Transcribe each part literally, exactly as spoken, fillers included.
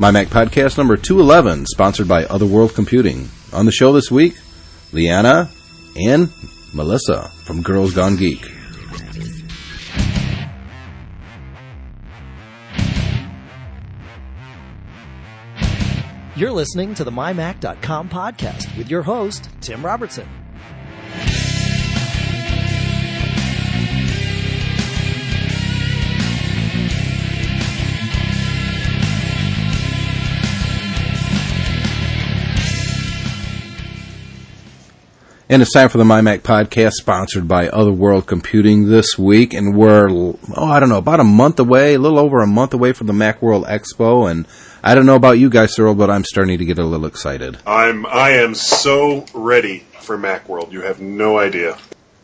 My Mac Podcast number two eleven, sponsored by Otherworld Computing. On the show this week, Leanna and Melissa from Girls Gone Geek. You're listening to the My Mac dot com podcast with your host, Tim Robertson. And it's time for the MyMac podcast, sponsored by Otherworld Computing this week. And we're, oh, I don't know, about a month away, a little over a month away from the Macworld Expo. And I don't know about you guys, Cyril, but I'm starting to get a little excited. I'm, I am so ready for Macworld. You have no idea.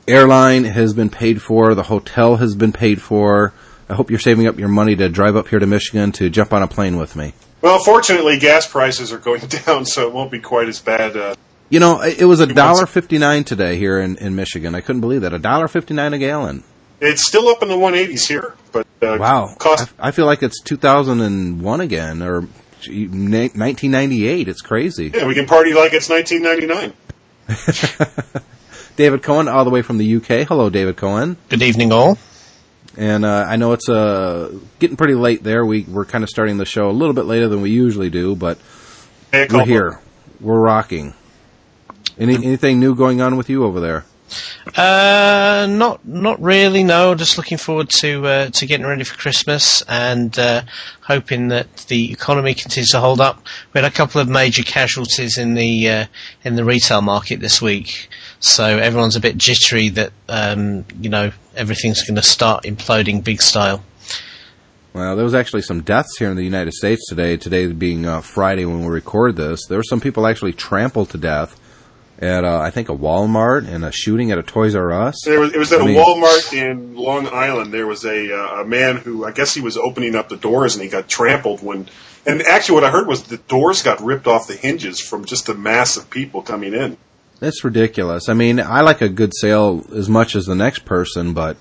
Airline has been paid for. The hotel has been paid for. I hope you're saving up your money to drive up here to Michigan to jump on a plane with me. Well, fortunately, gas prices are going down, so it won't be quite as bad. Uh You know, it was one dollar fifty-nine today here in, in Michigan. I couldn't believe that. one dollar fifty-nine a gallon. It's still up in the one eighties here. But uh, wow. Cost- I, I feel like it's two thousand one again, or nineteen ninety-eight. It's crazy. Yeah, we can party like it's nineteen ninety-nine. David Cohen, all the way from the U K. Hello, David Cohen. Good evening, all. And uh, I know it's uh, getting pretty late there. We, we're kind of starting the show a little bit later than we usually do, but hey, we're here. We're rocking. Any, anything new going on with you over there? Uh, not not really. No, just looking forward to uh, to getting ready for Christmas and uh, hoping that the economy continues to hold up. We had a couple of major casualties in the uh, in the retail market this week, so everyone's a bit jittery that um, you know everything's going to start imploding big style. Well, there was actually some deaths here in the United States today. Today being uh, Friday when we record this, there were some people actually trampled to death at, uh, I think, a Walmart and a shooting at a Toys R Us. There was, it was at I mean, a Walmart in Long Island. There was a uh, a man who, I guess he was opening up the doors and he got trampled when... And actually what I heard was the doors got ripped off the hinges from just the mass of people coming in. That's ridiculous. I mean, I like a good sale as much as the next person, but,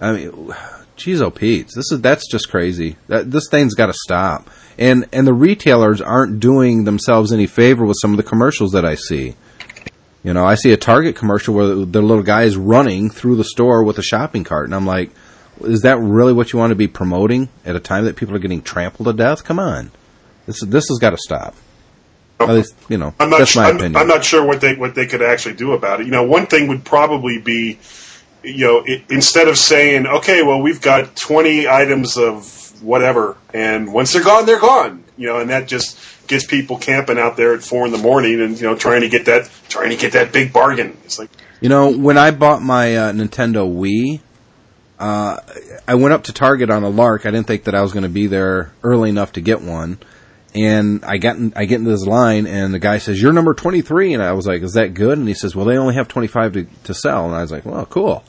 I mean, geez, oh, Pete, this is, that's just crazy. That, this thing's got to stop. And and the retailers aren't doing themselves any favor with some of the commercials that I see. You know, I see a Target commercial where the little guy is running through the store with a shopping cart, and I'm like, is that really what you want to be promoting at a time that people are getting trampled to death? Come on. This this has got to stop. At least, you know, I'm not that's my sure, opinion. I'm, I'm not sure what they what they could actually do about it. You know, one thing would probably be, you know, it, instead of saying, okay, well, we've got twenty items of whatever, and once they're gone, they're gone. You know, and that just gets people camping out there at four in the morning, and you know, trying to get that, trying to get that big bargain. It's like, you know, when I bought my uh, Nintendo Wii, uh, I went up to Target on a lark. I didn't think that I was going to be there early enough to get one, and I got, in, I get into this line, and the guy says, "You're number twenty-three," and I was like, "Is that good?" And he says, "Well, they only have twenty-five to, to sell," and I was like, "Well, cool."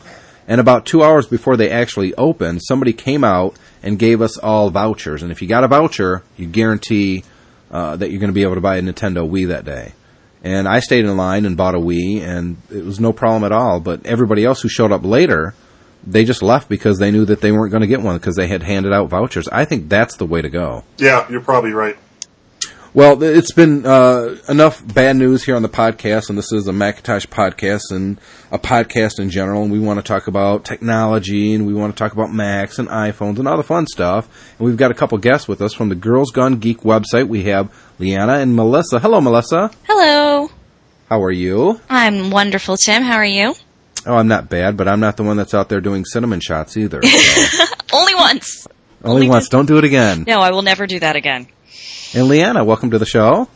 And about two hours before they actually opened, somebody came out and gave us all vouchers. And if you got a voucher, you guarantee uh, that you're going to be able to buy a Nintendo Wii that day. And I stayed in line and bought a Wii, and it was no problem at all. But everybody else who showed up later, they just left because they knew that they weren't going to get one because they had handed out vouchers. I think that's the way to go. Yeah, you're probably right. Well, it's been uh, enough bad news here on the podcast, and this is a Macintosh podcast and a podcast in general, and we want to talk about technology, and we want to talk about Macs and iPhones and all the fun stuff, and we've got a couple guests with us from the Girls Gone Geek website. We have Leanna and Melissa. Hello, Melissa. Hello. How are you? I'm wonderful, Tim. How are you? Oh, I'm not bad, but I'm not the one that's out there doing cinnamon shots either. So. Only once. Only, Only once. T- Don't do it again. No, I will never do that again. And Leanna, welcome to the show.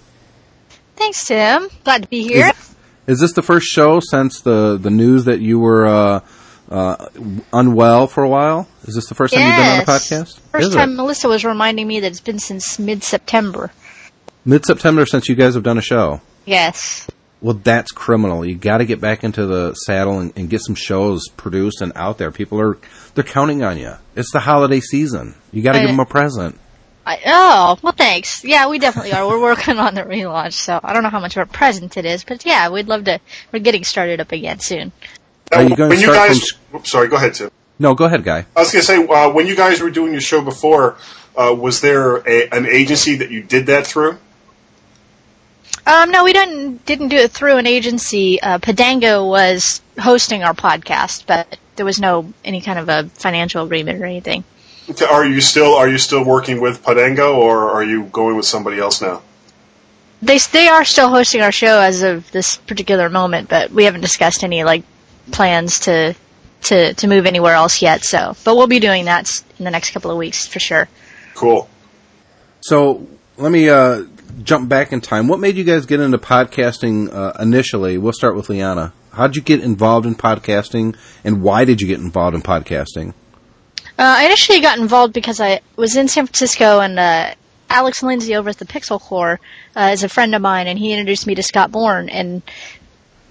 Thanks, Tim. Glad to be here. Is, is this the first show since the, the news that you were uh, uh, unwell for a while? Is this the first yes. time you've been on a podcast? First is time it? Melissa was reminding me that it's been since mid-September. Mid-September since you guys have done a show? Yes. Well, that's criminal. You got to get back into the saddle and, and get some shows produced and out there. People are they're counting on you. It's the holiday season. You got to give them a present. I, oh, well, thanks. Yeah, we definitely are. We're working on the relaunch, so I don't know how much of a present it is, but yeah, we'd love to. We're getting started up again soon. Are you going when to start you guys, from... Sorry, go ahead, Tim. No, go ahead, Guy. I was going to say, uh, when you guys were doing your show before, Uh, was there a, an agency that you did that through? Um, no, we didn't didn't do it through an agency. Uh, Podengo was hosting our podcast, but there was no any kind of a financial agreement or anything. Okay, are you still are you still working with Podengo, or are you going with somebody else now? They they are still hosting our show as of this particular moment, but we haven't discussed any like plans to to to move anywhere else yet. So, but we'll be doing that in the next couple of weeks for sure. Cool. So let me uh, jump back in time. What made you guys get into podcasting uh, initially? We'll start with Leanna. How did you get involved in podcasting, and why did you get involved in podcasting? Uh, I initially got involved because I was in San Francisco, and uh, Alex Lindsay over at the Pixel Corps uh, is a friend of mine, and he introduced me to Scott Bourne. And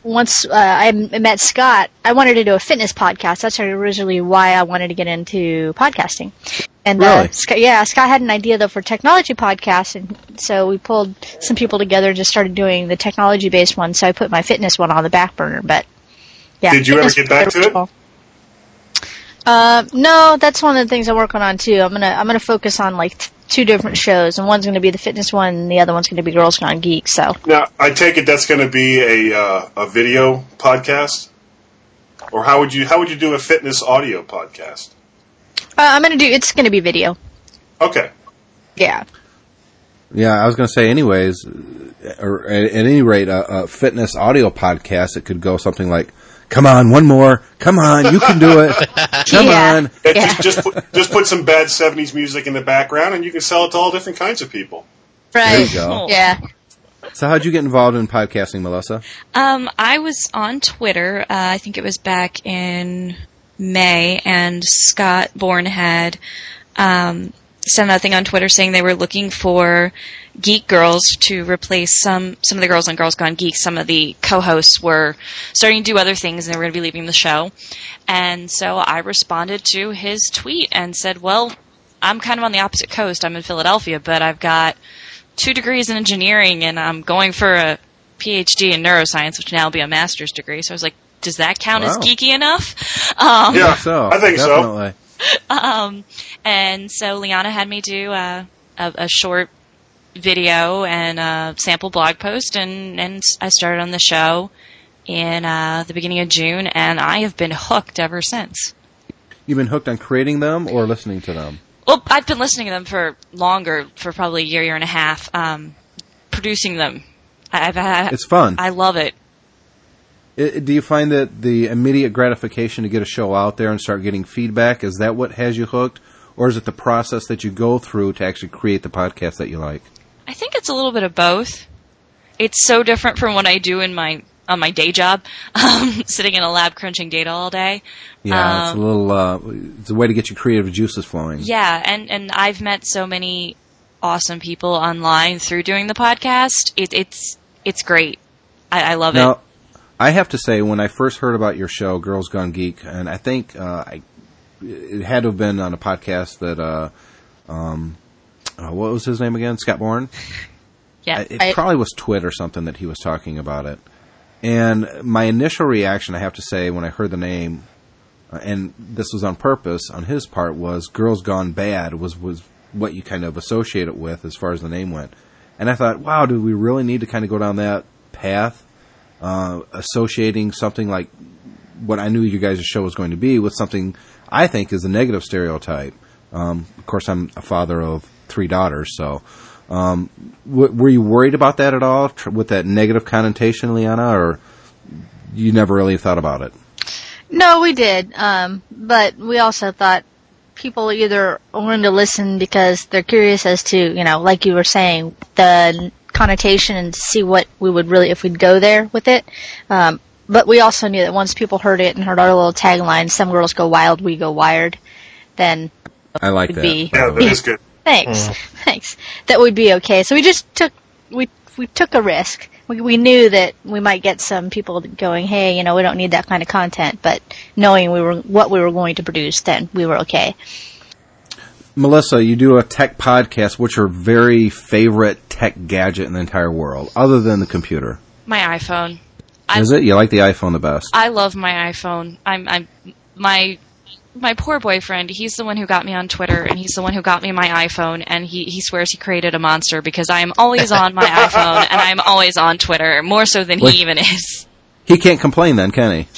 once uh, I met Scott, I wanted to do a fitness podcast. That's originally why I wanted to get into podcasting. And really? uh, Scott, yeah, Scott had an idea though for technology podcasts, and so we pulled some people together and just started doing the technology-based one. So I put my fitness one on the back burner. But yeah, did you ever get back to it? Uh, no, that's one of the things I'm working on too. I'm gonna I'm gonna focus on like t- two different shows, and one's gonna be the fitness one, and the other one's gonna be Girls Gone Geek. So now I take it that's gonna be a uh, a video podcast, or how would you how would you do a fitness audio podcast? Uh, I'm gonna do. It's gonna be video. Okay. Yeah. Yeah, I was gonna say. Anyways, or at, at any rate, a, a fitness audio podcast. It could go something like, "Come on, one more. Come on, you can do it. Come yeah. on." It, yeah. Just put, just put some bad seventies music in the background, and you can sell it to all different kinds of people. Right. There you go. Yeah. So how'd you get involved in podcasting, Melissa? Um, I was on Twitter. Uh, I think it was back in May, and Scott Bourne had um, sent out a thing on Twitter saying they were looking for geek girls to replace some some of the girls on Girls Gone Geek. Some of the co-hosts were starting to do other things, and they were going to be leaving the show. And so I responded to his tweet and said, well, I'm kind of on the opposite coast. I'm in Philadelphia, but I've got two degrees in engineering, and I'm going for a P H D in neuroscience, which now will be a master's degree. So I was like, does that count wow. as geeky enough? Um, yeah, so, I think definitely. so. Um, and so Leanna had me do uh, a, a short video and a sample blog post, and, and I started on the show in uh, the beginning of June, and I have been hooked ever since. You've been hooked on creating them or listening to them? Well, I've been listening to them for longer, for probably a year, year and a half, um, producing them. I've, I, it's fun. I love it. It, do you find that the immediate gratification to get a show out there and start getting feedback, is that what has you hooked? Or is it the process that you go through to actually create the podcast that you like? I think it's a little bit of both. It's so different from what I do in my on my day job, um, sitting in a lab crunching data all day. Yeah, um, it's a little. Uh, it's a way to get your creative juices flowing. Yeah, and, and I've met so many awesome people online through doing the podcast. It, it's it's great. I, I love now, it. I have to say, when I first heard about your show, Girls Gone Geek, and I think uh, I, it had to have been on a podcast that, uh, um, uh, what was his name again? Scott Bourne? Yeah. It I, probably was Twit or something that he was talking about it. And my initial reaction, I have to say, when I heard the name, uh, and this was on purpose on his part, was Girls Gone Bad was, was what you kind of associate it with as far as the name went. And I thought, wow, do we really need to kind of go down that path? Uh, associating something like what I knew you guys' show was going to be with something I think is a negative stereotype. Um, of course, I'm a father of three daughters, so um, w- were you worried about that at all tr- with that negative connotation, Leanna, or you never really thought about it? No, we did, um, but we also thought people either wanted to listen because they're curious as to, you know, like you were saying, the connotation and see what we would really, if we'd go there with it. Um, but we also knew that once people heard it and heard our little tagline, "Some girls go wild, we go wired," then I like that. Be, yeah, that is good. Thanks, mm. thanks. That would be okay. So we just took we we took a risk. We we knew that we might get some people going, "Hey, you know, we don't need that kind of content." But knowing we were what we were going to produce, then we were okay. Melissa, you do a tech podcast. What's your very favorite tech gadget in the entire world, other than the computer? My iPhone. Is I, it? You like the iPhone the best? I love my iPhone. I'm, I'm my my poor boyfriend, he's the one who got me on Twitter, and he's the one who got me my iPhone, and he, he swears he created a monster because I am always on my iPhone, and I am always on Twitter, more so than well, he even is. He can't complain then, can he?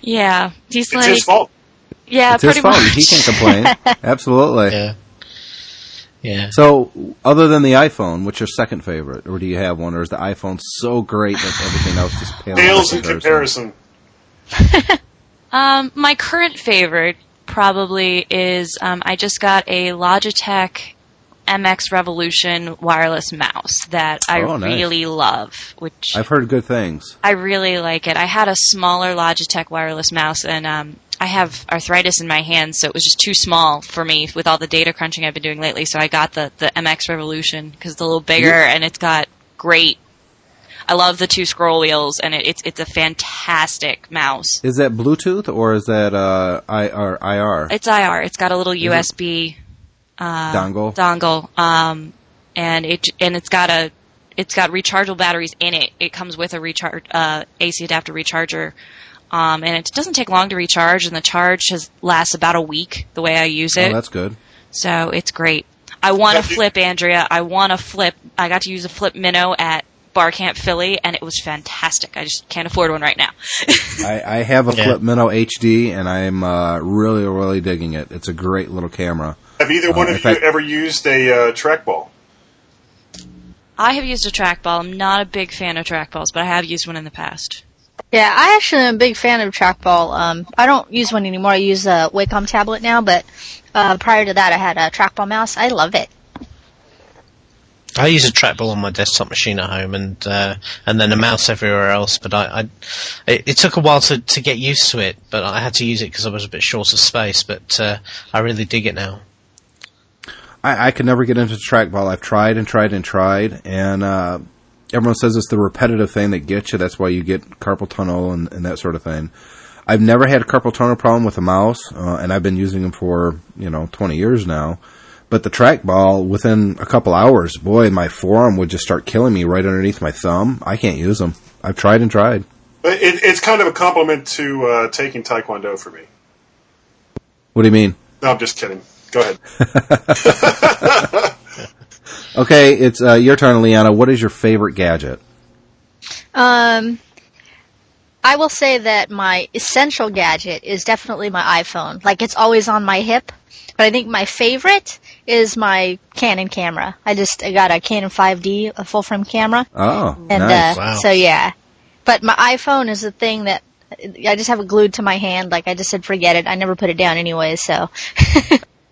Yeah. He's it's like, his fault. Yeah, it's pretty his fault. Much. He can't complain. Absolutely. Yeah. Yeah. So, other than the iPhone, what's your second favorite? Or do you have one? Or is the iPhone so great that everything else just pales in comparison? um, my current favorite probably is um, I just got a Logitech M X Revolution wireless mouse that I oh, nice. really love. Which I've heard good things. I really like it. I had a smaller Logitech wireless mouse, and um, I have arthritis in my hands, so it was just too small for me with all the data crunching I've been doing lately. So I got the, the M X Revolution because it's a little bigger, yeah. and it's got great. I love the two scroll wheels, and it, it's it's a fantastic mouse. Is that Bluetooth or is that uh, I R? It's I R. It's got a little U S B. Uh, dongle, dongle, um, and it and it's got a it's got rechargeable batteries in it. It comes with a recharge uh, A C adapter recharger, um, and it doesn't take long to recharge. And the charge has, lasts about a week the way I use it. Oh, that's good. So it's great. I want to flip, Andrea. I want to flip. I got to use a flip minnow at Bar Camp Philly, and it was fantastic. I just can't afford one right now. I, I have a yeah. Flip Minnow H D, and I'm uh, really, really digging it. It's a great little camera. Have either one uh, of you I... ever used a uh, trackball? I have used a trackball. I'm not a big fan of trackballs, but I have used one in the past. Yeah, I actually am a big fan of trackball. Um, I don't use one anymore. I use a Wacom tablet now, but uh, prior to that, I had a trackball mouse. I love it. I use a trackball on my desktop machine at home, and uh, and then a mouse everywhere else. But I, I it, it took a while to, to get used to it. But I had to use it because I was a bit short of space. But uh, I really dig it now. I, I could never get into trackball. I've tried and tried and tried, and uh, everyone says it's the repetitive thing that gets you. That's why you get carpal tunnel and, and that sort of thing. I've never had a carpal tunnel problem with a mouse, uh, and I've been using them for you know twenty years now. But the trackball, within a couple hours, boy, my forearm would just start killing me right underneath my thumb. I can't use them. I've tried and tried. It, it's kind of a compliment to uh, taking Taekwondo for me. What do you mean? No, I'm just kidding. Go ahead. Okay, it's uh, your turn, Leanna. What is your favorite gadget? Um, I will say that my essential gadget is definitely my iPhone. Like, it's always on my hip. But I think my favorite is my Canon camera. I just I got a Canon five D, a full-frame camera. Oh, and, nice. Uh, wow. So, yeah. But my iPhone is the thing that I just have it glued to my hand. Like, I just said, forget it. I never put it down anyway, so.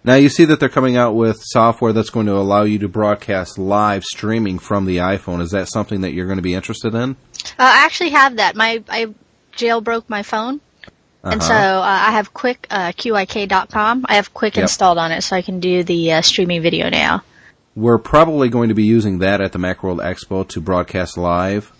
Now, you see that they're coming out with software that's going to allow you to broadcast live streaming from the iPhone. Is that something that you're going to be interested in? Uh, I actually have that. My I jailbroke my phone. Uh-huh. And so uh, I have Quick uh, Q I K dot com. I have Quick yep. installed on it, so I can do the uh, streaming video now. We're probably going to be using that at the Macworld Expo to broadcast live.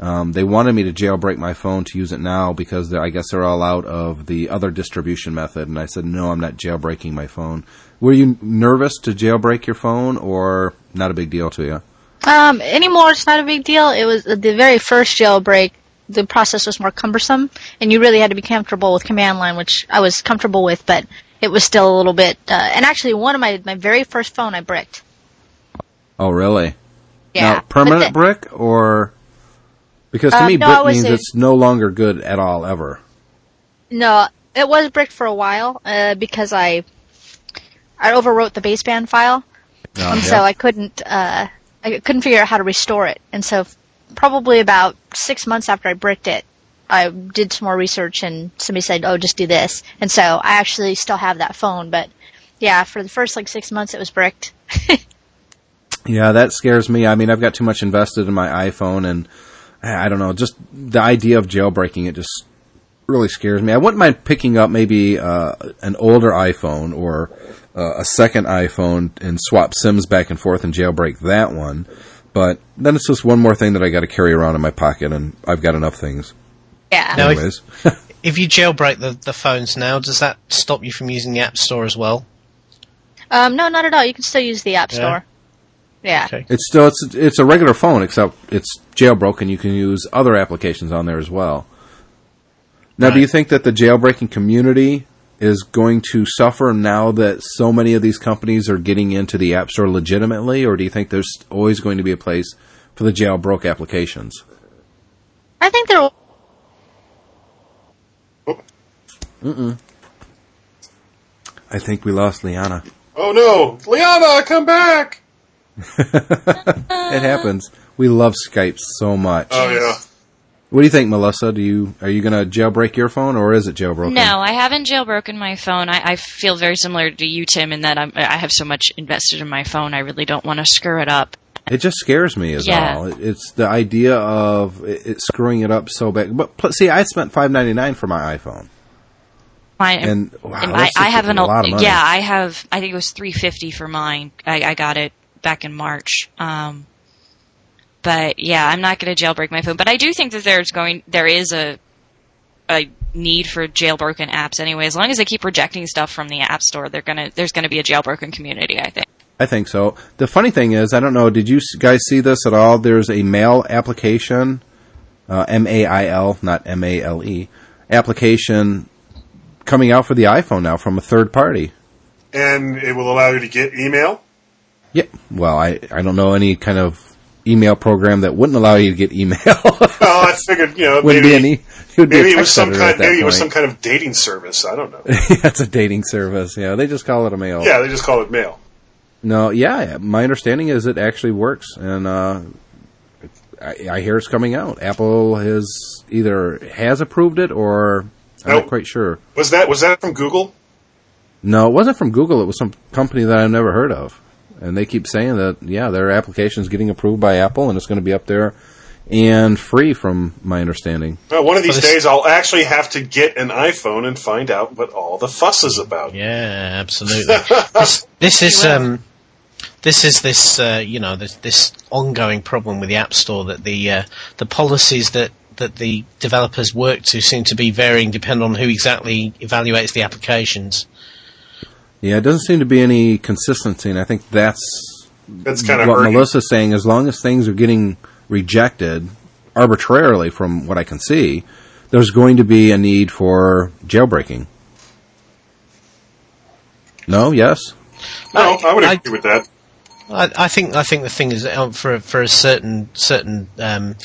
Um, they wanted me to jailbreak my phone to use it now because I guess they're all out of the other distribution method. And I said, no, I'm not jailbreaking my phone. Were you nervous to jailbreak your phone, or not a big deal to you? Um, anymore, it's not a big deal. It was the very first jailbreak. The process was more cumbersome, and you really had to be comfortable with command line, which I was comfortable with, but it was still a little bit... Uh, and actually, one of my my very first phone I bricked. Oh, really? Yeah. Now, permanent the, brick, or... Because to um, me, no, brick means a, it's no longer good at all, ever. No, it was bricked for a while, uh, because I I overwrote the baseband file, uh, and yeah. so I couldn't, uh, I couldn't figure out how to restore it, and so... Probably about six months after I bricked it, I did some more research, and somebody said, oh, just do this. And so I actually still have that phone. But, yeah, for the first, like, six months, it was bricked. Yeah, that scares me. I mean, I've got too much invested in my iPhone, and I don't know, just the idea of jailbreaking it just really scares me. I wouldn't mind picking up maybe uh, an older iPhone or uh, a second iPhone and swap SIMs back and forth and jailbreak that one. But then it's just one more thing that I got to carry around in my pocket, and I've got enough things. Yeah. Now, anyways. If, if you jailbreak the, the phones now, does that stop you from using the App Store as well? Um, no, not at all. You can still use the App Store. Yeah. yeah. Okay. It's still it's it's a regular phone, except it's jailbroken. You can use other applications on there as well. Now, right. do you think that the jailbreaking community is going to suffer now that so many of these companies are getting into the App Store legitimately, or do you think there's always going to be a place for the jailbroke applications? I think there will. Oh. Mm-mm. I think we lost Leanna. Oh, no. Leanna, come back. It happens. We love Skype so much. Oh, yeah. What do you think, Melissa? Do you are you going to jailbreak your phone, or is it jailbroken? No, I haven't jailbroken my phone. I, I feel very similar to you, Tim, in that I'm, I have so much invested in my phone. I really don't want to screw it up. It just scares me as yeah. all. It, it's the idea of it, it screwing it up so bad. But see, I spent five ninety-nine for my iPhone. My, and wow, and I, I have an old, yeah, I have. I think it was three fifty for mine. I, I got it back in March. Um, But yeah, I'm not going to jailbreak my phone. But I do think that there's going, there is a a need for jailbroken apps anyway. As long as they keep rejecting stuff from the App Store, they're gonna there's going to be a jailbroken community, I think. I think so. The funny thing is, I don't know, did you guys see this at all? There's a mail application, uh, M A I L, not M A L E, application coming out for the iPhone now from a third party. And it will allow you to get email? Yeah. Well, I, I don't know any kind of email program that wouldn't allow you to get email. Well, I figured, you know, maybe, any, it, would maybe, it, was some kind, maybe it was some kind of dating service. I don't know. That's a dating service. Yeah, they just call it a mail. Yeah, they just call it mail. No, yeah, my understanding is it actually works, and uh, I, I hear it's coming out. Apple has either has approved it, or I'm now, not quite sure. Was that was that from Google? No, it wasn't from Google. It was some company that I've never heard of. And they keep saying that, yeah, their application is getting approved by Apple, and it's going to be up there and free, from my understanding. Well, one of these days I'll actually have to get an iPhone and find out what all the fuss is about. Yeah, absolutely. this, this is um, this is this uh, you know this, this ongoing problem with the App Store, that the uh, the policies that. that the developers work to seem to be varying depending on who exactly evaluates the applications. Yeah, it doesn't seem to be any consistency, and I think that's, that's kind of what hurting. Melissa's saying, as long as things are getting rejected arbitrarily from what I can see, there's going to be a need for jailbreaking. No? Yes? No, I, I would agree I, with that. I, I think I think the thing is, um, for for a certain certain um,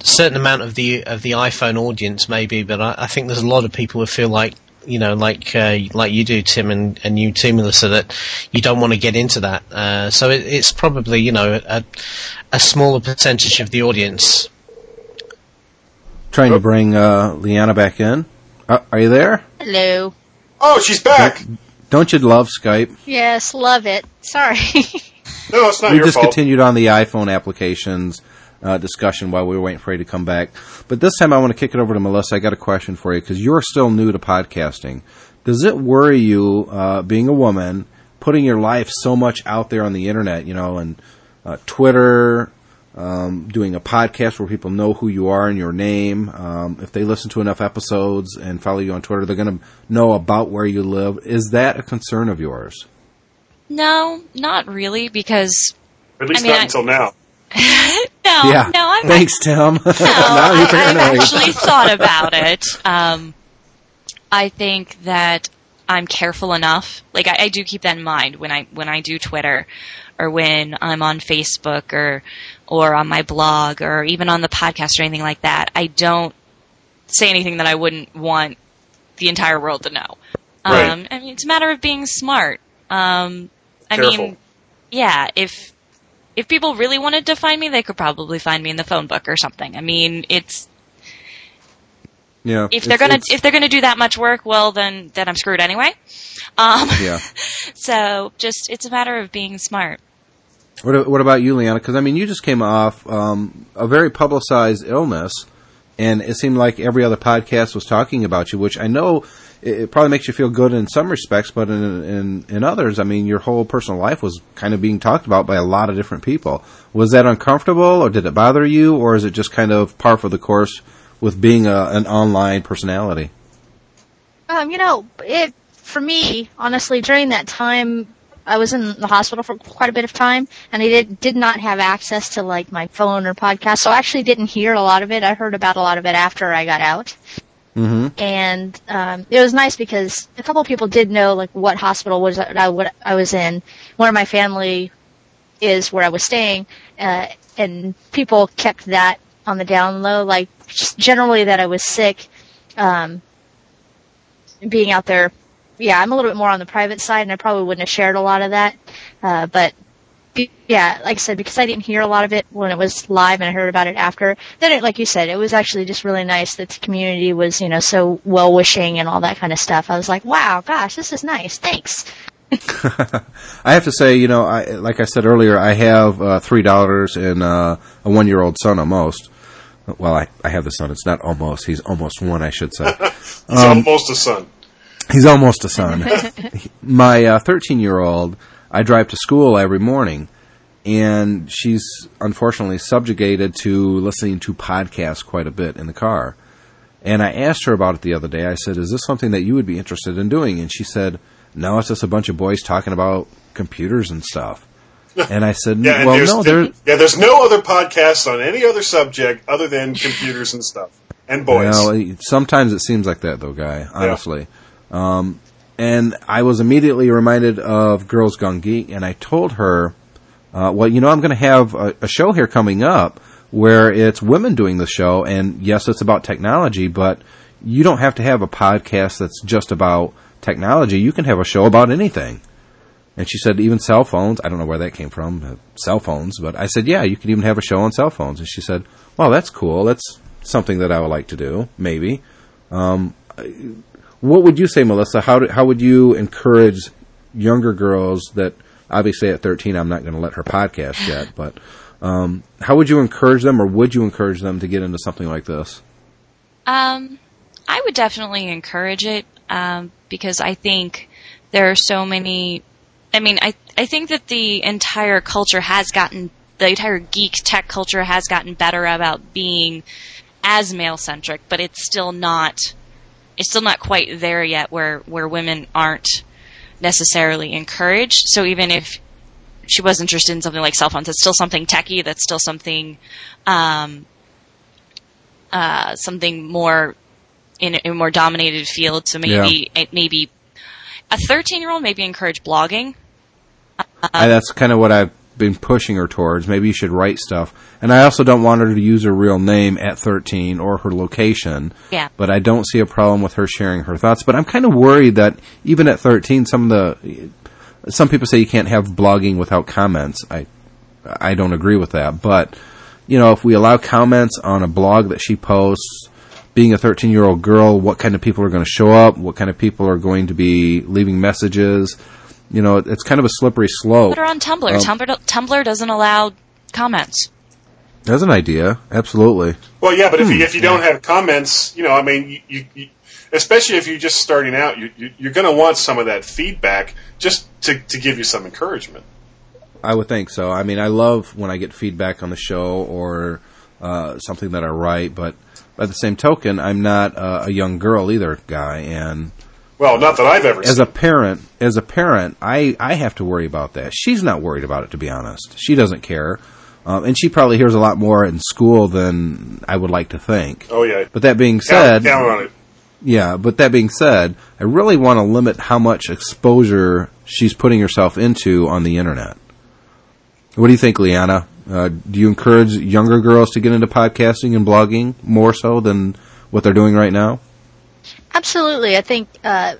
certain amount of the of the iPhone audience, maybe, but I, I think there's a lot of people who feel like, you know, like uh, like you do, Tim, and, and you too, Melissa, that you don't want to get into that. Uh, so it, it's probably, you know, a, a smaller percentage of the audience. Trying to bring uh, Leanna back in. Uh, are you there? Hello. Oh, she's back. Don't, don't you love Skype? Yes, love it. Sorry. No, it's not we your fault. We just continued on the iPhone applications uh, discussion while we were waiting for you to come back. But this time I want to kick it over to Melissa. I got a question for you, because you're still new to podcasting. Does it worry you, uh, being a woman, putting your life so much out there on the internet, you know, and uh, Twitter, um, doing a podcast where people know who you are and your name? Um, if they listen to enough episodes and follow you on Twitter, they're going to know about where you live. Is that a concern of yours? No, not really, because... At least I mean, not I, until now. no, yeah. no, I'm Thanks, Tim. no, I, I've actually thought about it. Um, I think that I'm careful enough. Like, I, I do keep that in mind when I when I do Twitter, or when I'm on Facebook, or or on my blog, or even on the podcast or anything like that. I don't say anything that I wouldn't want the entire world to know. Um, right. I mean, it's a matter of being smart. Um, I Careful. mean, yeah, if, if people really wanted to find me, they could probably find me in the phone book or something. I mean, it's, yeah, if they're going to, if they're going to do that much work, well, then, then I'm screwed anyway. Um, yeah. So just, it's a matter of being smart. What, what about you, Leanna? Cause I mean, you just came off, um, a very publicized illness, and it seemed like every other podcast was talking about you, which I know it probably makes you feel good in some respects, but in, in in others, I mean, your whole personal life was kind of being talked about by a lot of different people. Was that uncomfortable, or did it bother you, or is it just kind of par for the course with being a, an online personality? Um, you know, it for me, honestly, during that time, I was in the hospital for quite a bit of time, and I did, did not have access to, like, my phone or podcast, so I actually didn't hear a lot of it. I heard about a lot of it after I got out. Mm-hmm. And um, it was nice because a couple of people did know like what hospital was I, what I was in. One of my family is where I was staying, uh, and people kept that on the down low, like just generally that I was sick. Um, being out there, yeah, I'm a little bit more on the private side, and I probably wouldn't have shared a lot of that. Uh, but yeah, like I said, because I didn't hear a lot of it when it was live and I heard about it after, then it, like you said, it was actually just really nice that the community was, you know, so well-wishing and all that kind of stuff. I was like, wow, gosh, this is nice. Thanks. I have to say, you know, I, like I said earlier, I have uh, three daughters and uh, a one-year-old son almost. Well, I, I have the son. It's not almost. He's almost one, I should say. he's um, almost a son. He's almost a son. My uh, thirteen-year-old... I drive to school every morning, and she's unfortunately subjugated to listening to podcasts quite a bit in the car. And I asked her about it the other day. I said, is this something that you would be interested in doing? And she said, no, it's just a bunch of boys talking about computers and stuff. And I said, yeah, well, there's, no. There's, yeah, there's no other podcasts on any other subject other than computers and stuff and boys. Well, sometimes it seems like that, though, Guy, honestly. Yeah. Um And I was immediately reminded of Girls Gone Geek, and I told her, uh, well, you know, I'm going to have a, a show here coming up where it's women doing the show, and yes, it's about technology, but you don't have to have a podcast that's just about technology. You can have a show about anything. And she said, even cell phones. I don't know where that came from, uh, cell phones. But I said, yeah, you can even have a show on cell phones. And she said, well, that's cool. That's something that I would like to do, maybe. Um I, What would you say, Melissa? How do, how would you encourage younger girls that, obviously at thirteen, I'm not going to let her podcast yet, but um, how would you encourage them, or would you encourage them to get into something like this? Um, I would definitely encourage it um, because I think there are so many. I mean, I I think that the entire culture has gotten the entire geek tech culture has gotten better about being as male centric, but it's still not. It's still not quite there yet where, where women aren't necessarily encouraged. So even if she was interested in something like cell phones, it's still something techie. That's still something um, uh, something more in a, in a more dominated field. So maybe yeah. maybe a thirteen-year-old maybe encourage blogging. Um, I, that's kind of what I've been pushing her towards. Maybe you should write stuff. And I also don't want her to use her real name at thirteen or her location. Yeah. But I don't see a problem with her sharing her thoughts. But I'm kind of worried that even at thirteen, some of the some people say you can't have blogging without comments. I I don't agree with that. But you know, if we allow comments on a blog that she posts, being a thirteen-year-old girl, what kind of people are going to show up? What kind of people are going to be leaving messages? You know, it's kind of a slippery slope. Put her on Tumblr. Um, Tumblr Tumblr doesn't allow comments. That's an idea. Absolutely. Well, yeah, but hmm. if you if you don't have comments, you know, I mean, you, you, especially if you're just starting out, you, you, you're going to want some of that feedback just to, to give you some encouragement. I would think so. I mean, I love when I get feedback on the show or uh, something that I write, but by the same token, I'm not uh, a young girl either, Guy, and... Well, not that I've ever as seen. As a parent, as a parent, I, I have to worry about that. She's not worried about it, to be honest. She doesn't care. Um, and she probably hears a lot more in school than I would like to think. Oh, yeah. But that being said... Count on it. Yeah, but that being said, I really want to limit how much exposure she's putting herself into on the Internet. What do you think, Leanna? Uh, do you encourage younger girls to get into podcasting and blogging more so than what they're doing right now? Absolutely. I think uh,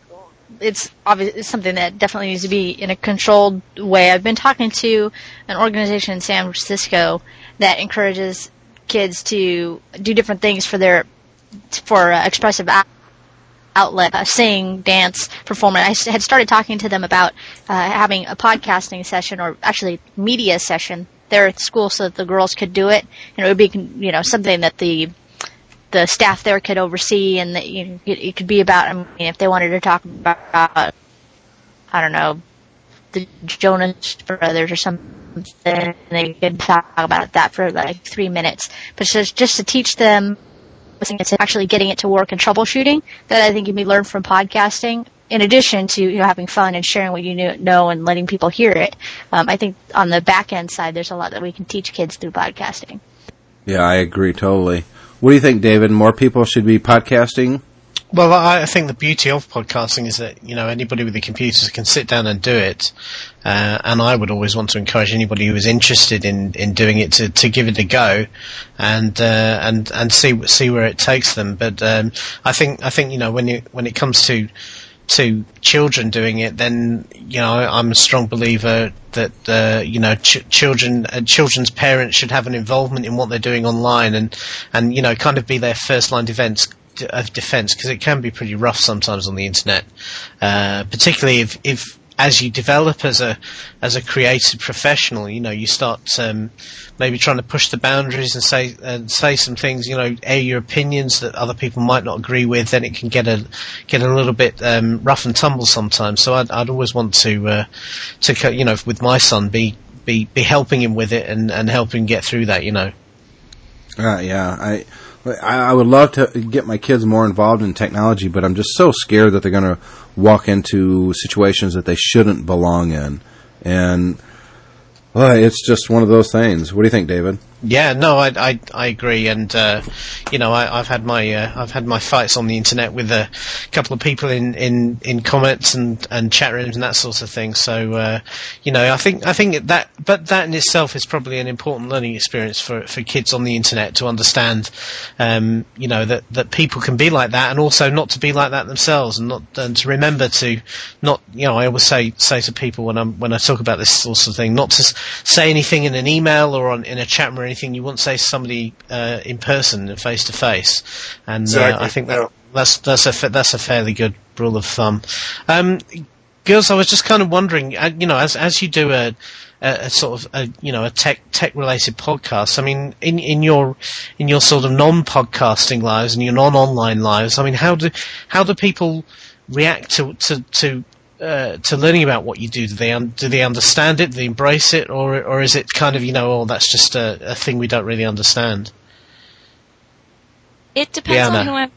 it's obvious, it's something that definitely needs to be in a controlled way. I've been talking to an organization in San Francisco that encourages kids to do different things for their for uh, expressive out- outlet, uh, sing, dance, perform. I had started talking to them about uh, having a podcasting session or actually media session there at school so that the girls could do it. And it would be, you know, something that the the staff there could oversee, and the, you know, it, it could be about, I mean, if they wanted to talk about, I don't know, the Jonas Brothers or something, they could talk about that for like three minutes. But so it's just to teach them actually getting it to work and troubleshooting that I think can be learned from podcasting, in addition to, you know, having fun and sharing what you know and letting people hear it. Um, I think on the back end side, there's a lot that we can teach kids through podcasting. Yeah, I agree totally. What do you think, David? More people should be podcasting Well, I think the beauty of podcasting is that, you know, anybody with a computer can sit down and do it. Uh, and I would always want to encourage anybody who is interested in, in doing it to, to give it a go and, uh, and, and see, see where it takes them. But, um, I think, I think, you know, when you, when it comes to, to children doing it, then, you know, I'm a strong believer that, uh, you know, ch- children, uh, children's parents should have an involvement in what they're doing online and, and, you know, kind of be their first line defense. Of defense, because it can be pretty rough sometimes on the internet, uh, particularly if, if as you develop as a as a creative professional, you know, you start um, maybe trying to push the boundaries and say and say some things, you know, air your opinions that other people might not agree with. Then it can get a get a little bit um, rough and tumble sometimes. So I'd, I'd always want to uh, to you know, with my son, be be, be helping him with it and, and help him get through that, you know. Uh, yeah, I. I would love to get my kids more involved in technology, but I'm just so scared that they're going to walk into situations that they shouldn't belong in. And well, it's just one of those things. What do you think, David? Yeah, no, I I, I agree, and uh, you know, I, I've had my uh, I've had my fights on the internet with a couple of people in, in, in comments and, and chat rooms and that sort of thing. So uh, you know, I think I think that, but that in itself is probably an important learning experience for, for kids on the internet to understand, um, you know, that, that people can be like that, and also not to be like that themselves, and not and to remember to not, you know, I always say say to people when I'm when I talk about this sort of thing, not to say anything in an email or on in a chat room. Anything you wouldn't say to somebody uh, in person, face to face, and exactly. uh, I think that, that's that's a fa- that's a fairly good rule of thumb. Um, girls, I was just kind of wondering, uh, you know, as as you do a, a, a sort of a, you know, a tech tech related podcast. I mean, in, in your in your sort of non podcasting lives and your non online lives. I mean, how do how do people react to to, to Uh, to learning about what you do? Do they un- do they understand it? Do they embrace it, or or is it kind of, you know, oh, that's just a, a thing we don't really understand? It depends Leanna. on who I'm.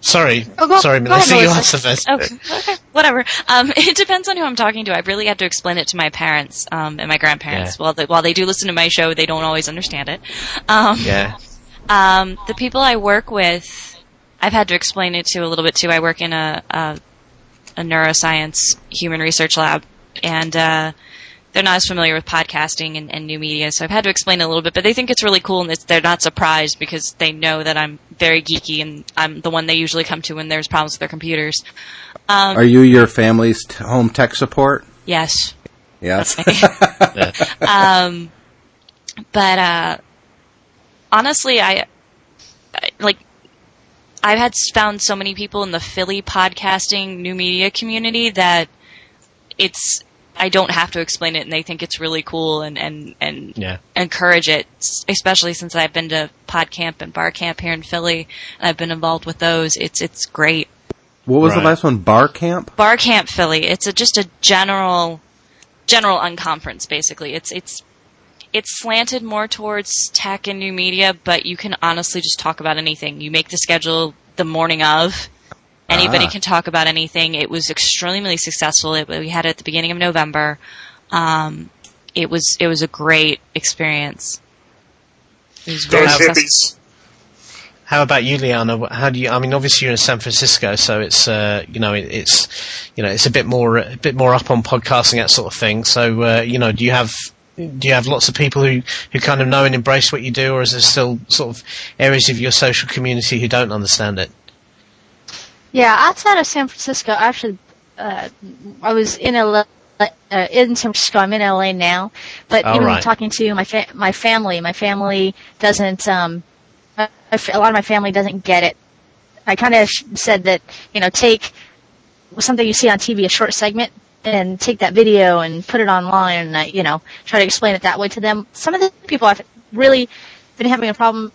Sorry, oh, go, sorry, Melissa, you answer first. Okay, okay. Whatever. Um, it depends on who I'm talking to. I really have to explain it to my parents um, and my grandparents. Yeah. While they, while they do listen to my show, they don't always understand it. Um, yeah. Um, the people I work with, I've had to explain it to a little bit too. I work in a. a a neuroscience human research lab, and uh, they're not as familiar with podcasting and, and new media, so I've had to explain it a little bit, but they think it's really cool, and it's, they're not surprised because they know that I'm very geeky, and I'm the one they usually come to when there's problems with their computers. Um, Are you your family's t- home tech support? Yes. Yes. um, but uh, honestly, I, I like... I've had found so many people in the Philly podcasting new media community that it's, I don't have to explain it, and they think it's really cool and, and, and yeah. encourage it, especially since I've been to PodCamp and BarCamp here in Philly, and I've been involved with those. It's, it's great. What was right. the last one? BarCamp? BarCamp Philly. It's a, just a general, general unconference, basically. It's, it's, It's slanted more towards tech and new media, but you can honestly just talk about anything. You make the schedule the morning of. Anybody ah. can talk about anything. It was extremely successful. It, we had it at the beginning of November. Um, it was it was a great experience. It was very successful. How about you, Leanna? How do you? I mean, obviously you're in San Francisco, so it's uh, you know it, it's you know it's a bit more a bit more up on podcasting, that sort of thing. So uh, you know, do you have Do you have lots of people who, who kind of know and embrace what you do, or is there still sort of areas of your social community who don't understand it? Yeah, outside of San Francisco, actually, uh, I was in L A, uh, in San Francisco. I'm in L A now, but oh, even right. talking to my fa- my family, my family doesn't. Um, a lot of my family doesn't get it. I kind of said that, you know, take something you see on T V, a short segment, and take that video and put it online, and I, you know, try to explain it that way to them. Some of the people I've really been having a problem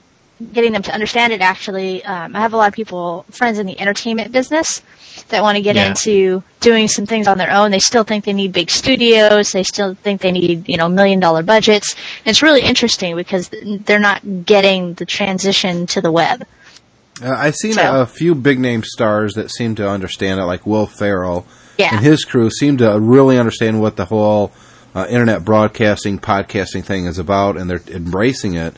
getting them to understand it, actually. Um, I have a lot of people, friends in the entertainment business that want to get yeah. into doing some things on their own. They still think they need big studios. They still think they need, you know, million dollar budgets. And it's really interesting because they're not getting the transition to the web. Uh, I've seen so. a few big name stars that seem to understand it, like Will Ferrell. Yeah. And his crew seem to really understand what the whole uh, internet broadcasting, podcasting thing is about, and they're embracing it.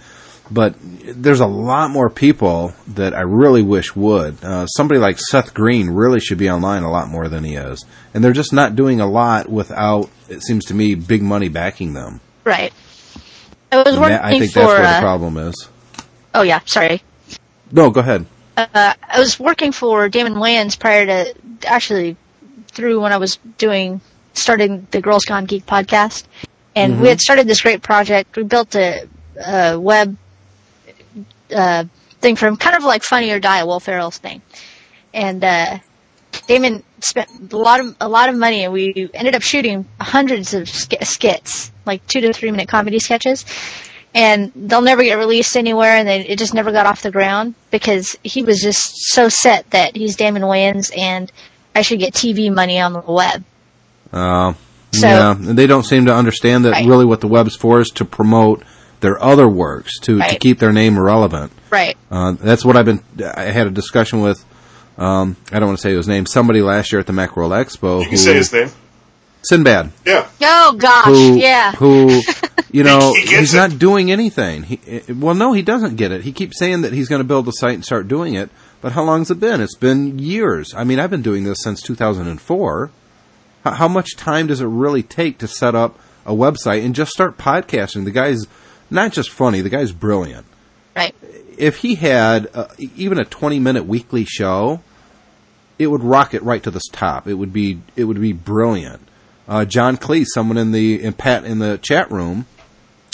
But there's a lot more people that I really wish would. Uh, somebody like Seth Green really should be online a lot more than he is. And they're just not doing a lot without, it seems to me, big money backing them. Right. I was working that, I think for, that's where uh, the problem is. Oh, yeah. Sorry. No, go ahead. Uh, I was working for Damon Wayans prior to, actually, through when I was doing, starting the Girls Gone Geek podcast. And mm-hmm. we had started this great project. We built a, a web Uh, thing from kind of like Funny or Die, Will Ferrell's thing, and uh, Damon spent a lot of a lot of money, and we ended up shooting hundreds of sk- skits, like two to three minute comedy sketches, and they'll never get released anywhere, and they, it just never got off the ground because he was just so set that he's Damon Wayans, and I should get T V money on the web. Uh, so yeah, and they don't seem to understand that right. really what the web's for is to promote their other works, to, right. to keep their name relevant. Right. Uh, that's what I've been... I had a discussion with, um, I don't want to say his name, somebody last year at the Macworld Expo. You who, can say his name. Sinbad. Yeah. Oh, gosh, who, yeah. Who, you know, he he's it. not doing anything. He, it, well, no, he doesn't get it. He keeps saying that he's going to build a site and start doing it, but how long's it been? It's been years. I mean, I've been doing this since two thousand four. How, how much time does it really take to set up a website and just start podcasting? The guy's... not just funny, the guy's brilliant. Right. If he had uh, even a twenty-minute weekly show, it would rocket right to the top. It would be it would be brilliant. Uh, John Cleese, someone in the in Pat in the chat room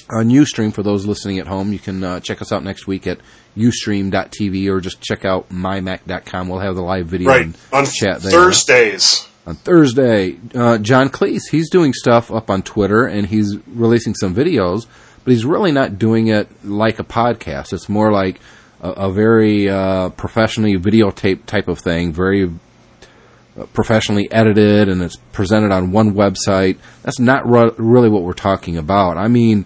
on Ustream, for those listening at home, you can uh, check us out next week at ustream dot t v, or just check out my mac dot com. We'll have the live video right. and on chat there. Thursdays. On Thursday, uh, John Cleese, he's doing stuff up on Twitter, and he's releasing some videos. But he's really not doing it like a podcast. It's more like a, a very uh, professionally videotape type of thing, very professionally edited, and it's presented on one website. That's not re- really what we're talking about. I mean,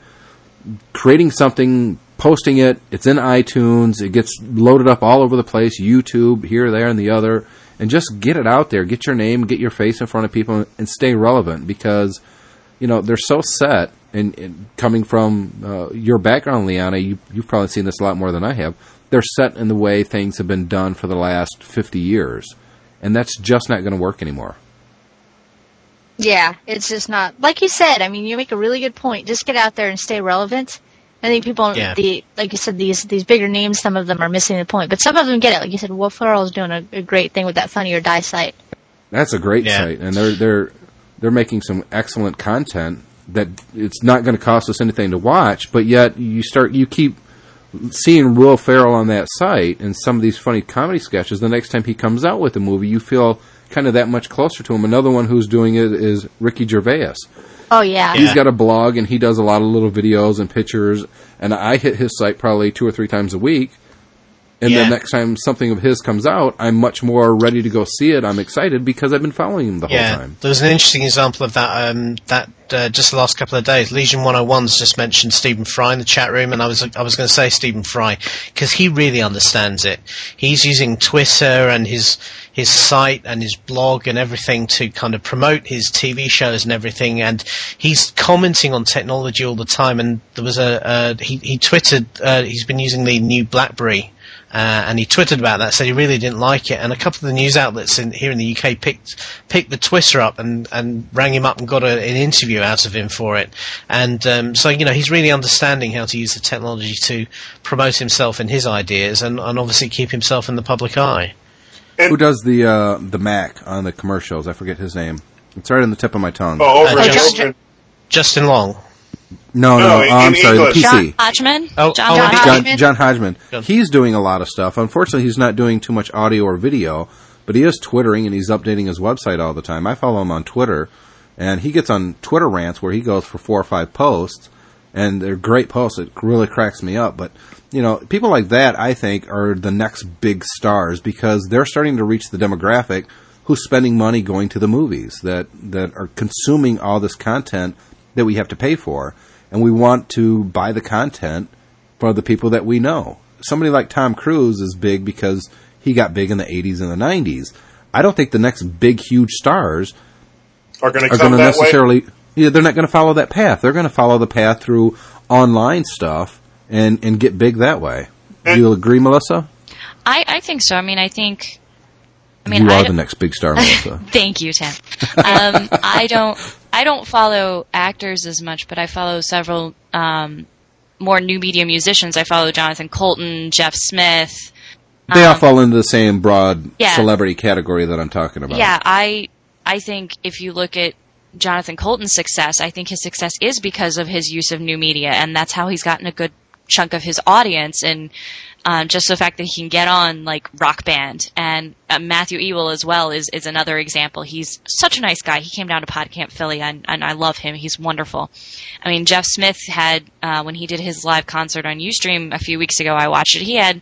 creating something, posting it, it's in iTunes, it gets loaded up all over the place, YouTube, here, there, and the other, and just get it out there. Get your name, get your face in front of people, and stay relevant, because, you know, they're so set. And, and coming from uh, your background, Leanna, you, you've probably seen this a lot more than I have. They're set in the way things have been done for the last fifty years. And that's just not going to work anymore. Yeah, it's just not. Like you said, I mean, you make a really good point. Just get out there and stay relevant. I think people, yeah. the like you said, these these bigger names, some of them are missing the point. But some of them get it. Like you said, Will Ferrell is doing a, a great thing with that Funny or Die site. That's a great yeah. site. And they're they're they're making some excellent content that it's not going to cost us anything to watch, but yet you start, you keep seeing Will Ferrell on that site and some of these funny comedy sketches. The next time he comes out with a movie, you feel kind of that much closer to him. Another one who's doing it is Ricky Gervais. Oh, yeah. He's got a blog, and he does a lot of little videos and pictures, and I hit his site probably two or three times a week, and yeah. the next time something of his comes out, I'm much more ready to go see it. I'm excited because I've been following him the yeah. whole time. There was an interesting example of that um, that uh, just the last couple of days. Legion one oh one's just mentioned Stephen Fry in the chat room, and I was I was going to say Stephen Fry because he really understands it. He's using Twitter and his his site and his blog and everything to kind of promote his T V shows and everything, and he's commenting on technology all the time. And there was a uh, he he tweeted uh, he's been using the new BlackBerry. Uh, and he twittered about that, said he really didn't like it. And a couple of the news outlets in, here in the U K picked picked the Twitter up and, and rang him up and got a, an interview out of him for it. And um, so, you know, he's really understanding how to use the technology to promote himself and his ideas and, and obviously keep himself in the public eye. Who does the uh, the Mac on the commercials? I forget his name. It's right on the tip of my tongue. Oh, over uh, Justin, Justin Long. No, no, no. Oh, I'm sorry, the P C. John Hodgman? Oh, John, John, Hodgman. John, John Hodgman. He's doing a lot of stuff. Unfortunately, he's not doing too much audio or video, but he is twittering, and he's updating his website all the time. I follow him on Twitter, and he gets on Twitter rants where he goes for four or five posts, and they're great posts. It really cracks me up. But, you know, people like that, I think, are the next big stars because they're starting to reach the demographic who's spending money going to the movies, that, that are consuming all this content that we have to pay for, and we want to buy the content for the people that we know. Somebody like Tom Cruise is big because he got big in the eighties and the nineties. I don't think the next big, huge stars are going to necessarily... way. Yeah, they're not going to follow that path. They're going to follow the path through online stuff and and get big that way. Do you agree, Melissa? I, I think so. I mean, I think... I mean, you are the next big star, Melissa. Thank you, Tim. Um, I don't I don't follow actors as much, but I follow several um, more new media musicians. I follow Jonathan Coulton, Jeff Smith. They um, all fall into the same broad yeah. celebrity category that I'm talking about. Yeah, I I think if you look at Jonathan Coulton's success, I think his success is because of his use of new media, and that's how he's gotten a good chunk of his audience, and um, just the fact that he can get on like Rock Band. And uh, Matthew Ewell as well is, is another example. He's such a nice guy. He came down to PodCamp Philly, and, and I love him. He's wonderful. I mean, Jeff Smith had, uh, when he did his live concert on Ustream a few weeks ago, I watched it. He had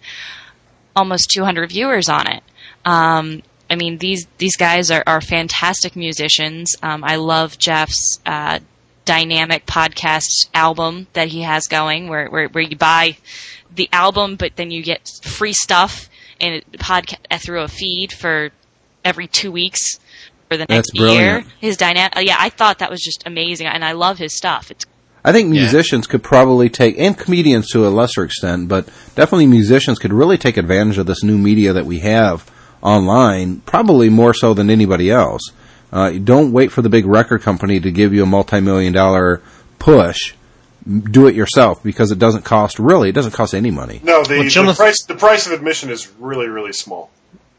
almost two hundred viewers on it. Um, I mean, these, these guys are, are fantastic musicians. Um, I love Jeff's, uh, dynamic podcast album that he has going where, where, where you buy the album, but then you get free stuff and it podcast through a feed for every two weeks for the next year. His dynamic. Yeah. I thought that was just amazing. And I love his stuff. It's, I think musicians yeah. could probably take, and comedians to a lesser extent, but definitely musicians could really take advantage of this new media that we have online, probably more so than anybody else. Uh, don't wait for the big record company to give you a multi-million dollar push. Do it yourself, because it doesn't cost, really, it doesn't cost any money. No, the, well, Jonathan, the price the price of admission is really, really small.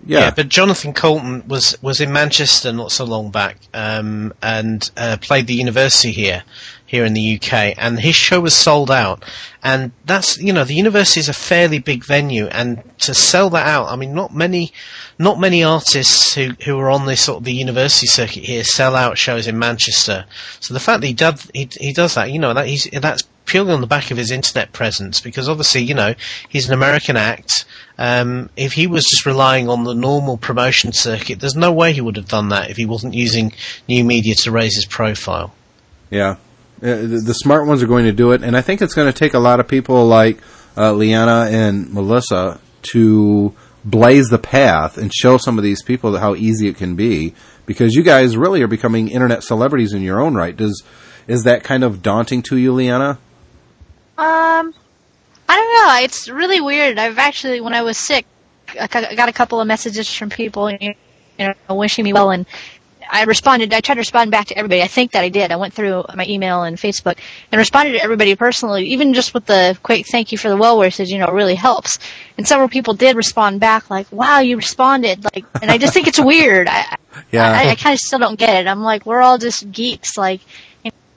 Yeah, yeah, but Jonathan Coulton was, was in Manchester not so long back, um, and uh, played the university here, here in the U K, and his show was sold out. And that's, you know, the university is a fairly big venue, and to sell that out, I mean, not many, not many artists who, who are on this sort of the university circuit here sell out shows in Manchester. So the fact that he does, he, he does that, you know, that he's, that's purely on the back of his internet presence, because obviously, you know, he's an American act. Um, if he was just relying on the normal promotion circuit, there's no way he would have done that if he wasn't using new media to raise his profile. Yeah. Uh, the, the smart ones are going to do it, and I think it's going to take a lot of people like uh, Leanna and Melissa to blaze the path and show some of these people how easy it can be, because you guys really are becoming internet celebrities in your own right. Does is that kind of daunting to you, Leanna? Um, I don't know. It's really weird. I've actually, when I was sick, I got a couple of messages from people, you know, wishing me well, and I responded. I tried to respond back to everybody. I think that I did. I went through my email and Facebook and responded to everybody personally, even just with the quick thank you for the well wishes. You know, it really helps. And several people did respond back, like, "Wow, you responded!" Like, and I just think it's weird. I, yeah, I, I kind of still don't get it. I'm like, we're all just geeks, like.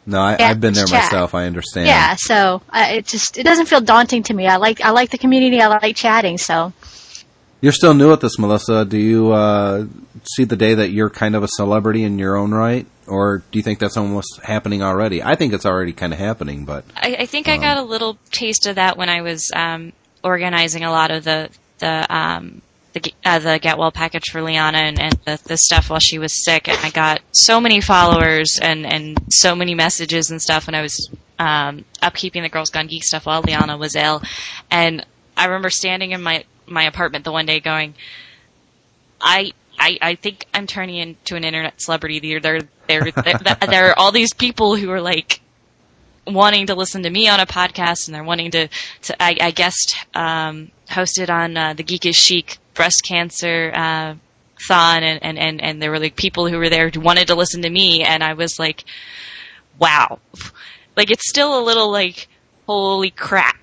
No, I, I've been there chat. myself. I understand. Yeah, so uh, it just it doesn't feel daunting to me. I like I like the community. I like chatting. So you're still new at this, Melissa. Do you uh, see the day that you're kind of a celebrity in your own right, or do you think that's almost happening already? I think it's already kind of happening, but I, I think um, I got a little taste of that when I was um, organizing a lot of the the um, the, uh, the Get Well package for Leanna and, and the, the stuff while she was sick, and I got so many followers and, and so many messages and stuff when I was um, upkeeping the Girls Gone Geek stuff while Leanna was ill. And I remember standing in my, my apartment the one day going, I I, I think I'm turning into an internet celebrity. There, there, there, there are all these people who are like wanting to listen to me on a podcast, and they're wanting to, to I, I guest um, hosted on uh, the Geek is Chic breast cancer uh, thon, and, and, and, and there were like people who were there who wanted to listen to me, and I was like, wow. Like, it's still a little like, holy crap.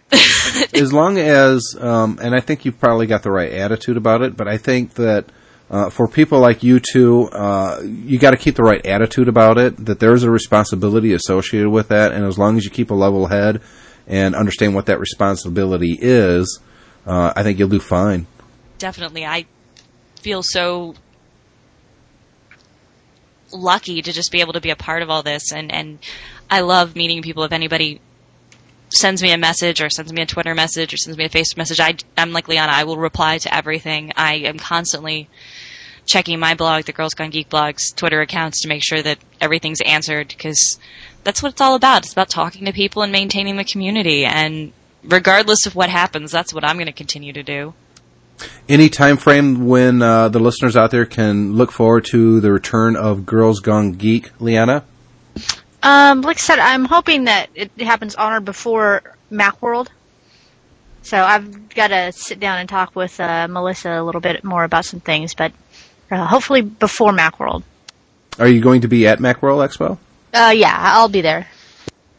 As long as, um, and I think you've probably got the right attitude about it, but I think that uh, for people like you two, uh, you got to keep the right attitude about it, that there's a responsibility associated with that, and as long as you keep a level head and understand what that responsibility is, uh, I think you'll do fine. Definitely. I feel so lucky to just be able to be a part of all this. And, and I love meeting people. If anybody sends me a message or sends me a Twitter message or sends me a Facebook message, I, I'm like Leanna. I will reply to everything. I am constantly checking my blog, the Girls Gone Geek blog's Twitter accounts, to make sure that everything's answered, because that's what it's all about. It's about talking to people and maintaining the community. And regardless of what happens, that's what I'm going to continue to do. Any time frame when uh, the listeners out there can look forward to the return of Girls Gone Geek, Leanna? Um, like I said, I'm hoping that it happens on or before Macworld. So I've got to sit down and talk with uh, Melissa a little bit more about some things, but uh, hopefully before Macworld. Are you going to be at Macworld Expo? Uh, yeah, I'll be there.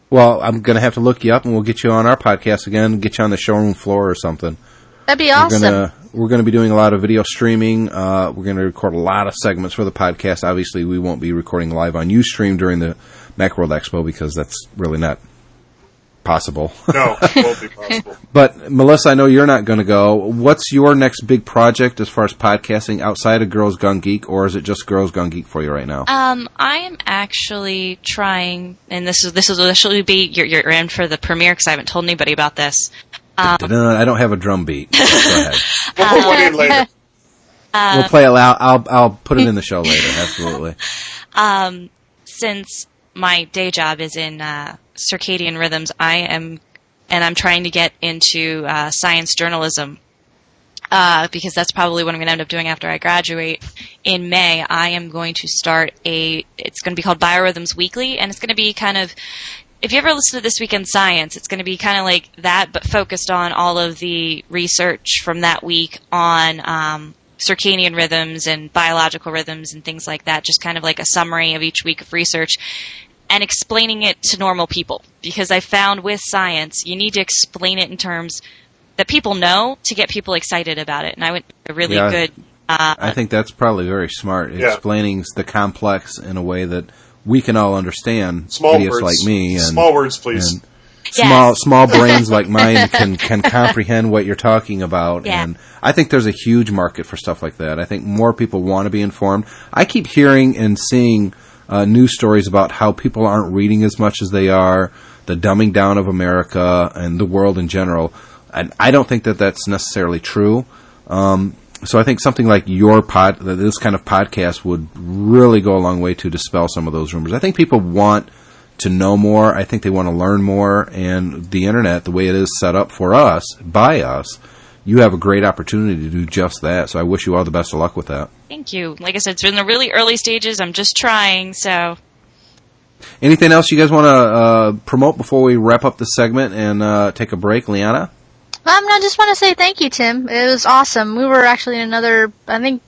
Well, I'm going to have to look you up, and we'll get you on our podcast again, get you on the showroom floor or something. That'd be awesome. We're gonna, we're going to be doing a lot of video streaming. Uh, we're going to record a lot of segments for the podcast. Obviously, we won't be recording live on Ustream during the Macworld Expo because that's really not possible. No, it won't be possible. But, Melissa, I know you're not going to go. What's your next big project as far as podcasting outside of Girls Gone Geek, or is it just Girls Gone Geek for you right now? Um, I am actually trying, and this is this will actually be, you're, you're in for the premiere because I haven't told anybody about this. Um, I don't have a drum beat. Go ahead. We'll put one in later. Um, we'll play it loud. I'll, I'll put it in the show later, absolutely. Um, since my day job is in uh, circadian rhythms, I am, and I'm trying to get into uh, science journalism uh, because that's probably what I'm going to end up doing after I graduate. In May, I am going to start a, it's going to be called Biorhythms Weekly, and it's going to be kind of, if you ever listen to This Week in Science, it's going to be kind of like that, but focused on all of the research from that week on um, circadian rhythms and biological rhythms and things like that, just kind of like a summary of each week of research and explaining it to normal people. Because I found with science, you need to explain it in terms that people know to get people excited about it. And I went to a really yeah, good... Uh, I think that's probably very smart, yeah. Explaining the complex in a way that... we can all understand. Small idiots words. Like me. And, small words, please. And yes. Small small brains like mine can, can comprehend what you're talking about. Yeah. And I think there's a huge market for stuff like that. I think more people want to be informed. I keep hearing and seeing uh, news stories about how people aren't reading as much as they are, the dumbing down of America and the world in general. And I don't think that that's necessarily true. Um So I think something like your pod, this kind of podcast would really go a long way to dispel some of those rumors. I think people want to know more. I think they want to learn more. And the internet, the way it is set up for us, by us, you have a great opportunity to do just that. So I wish you all the best of luck with that. Thank you. Like I said, it's been the really early stages. I'm just trying, so... Anything else you guys want to uh, promote before we wrap up the segment and uh, take a break, Leanna? Um, I just want to say thank you, Tim. It was awesome. We were actually in another, I think,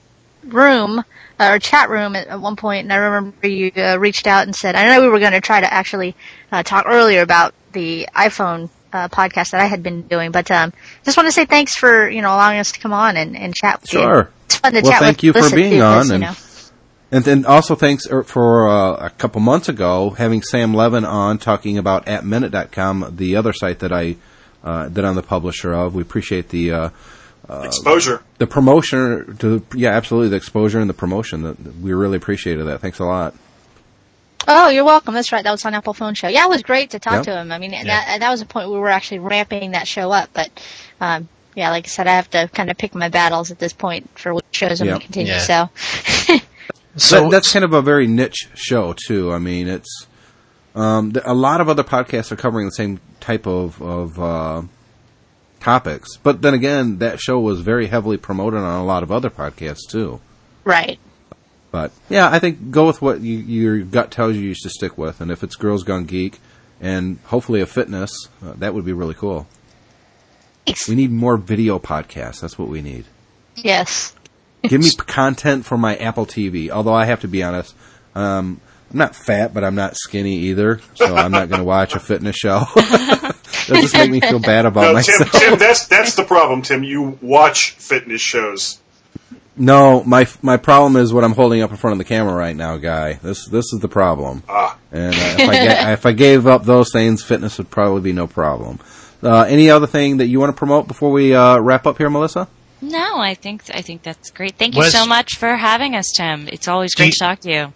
room, uh, or chat room at, at one point, and I remember you uh, reached out and said, I know we were going to try to actually uh, talk earlier about the iPhone uh, podcast that I had been doing, but um, just want to say thanks for, you know, allowing us to come on and, and chat with you. Sure. It's fun to well, chat thank with you for being on. This, and, you know? And then also thanks for uh, a couple months ago having Sam Levin on talking about app minute dot com, the other site that I... Uh, that I'm the publisher of. We appreciate the uh, uh, exposure, the promotion. To, yeah, absolutely, the exposure and the promotion. That we really appreciated that. Thanks a lot. Oh, you're welcome. That's right. That was on Apple Phone Show. Yeah, it was great to talk yep. to him. I mean, yeah. that that was a point where we were actually ramping that show up. But um, yeah, like I said, I have to kind of pick my battles at this point for which shows I'm yep. going to continue. Yeah. So, so that, that's kind of a very niche show too. I mean, it's. Um, a lot of other podcasts are covering the same type of, of uh, topics. But then again, that show was very heavily promoted on a lot of other podcasts, too. Right. But, yeah, I think go with what you, your gut tells you you should stick with. And if it's Girls Gone Geek and hopefully a fitness, uh, that would be really cool. Thanks. We need more video podcasts. That's what we need. Yes. Give me content for my Apple T V. Although I have to be honest... Um, I'm not fat, but I'm not skinny either, so I'm not going to watch a fitness show. It'll just make me feel bad about no, myself. Tim, Tim, that's that's the problem, Tim. You watch fitness shows. No, my my problem is what I'm holding up in front of the camera right now, guy. This this is the problem. Ah. And uh, if, I ga- if I gave up those things, fitness would probably be no problem. Uh, any other thing that you want to promote before we uh, wrap up here, Melissa? No, I think I think that's great. Thank you Where's- so much for having us, Tim. It's always great you- to talk to you.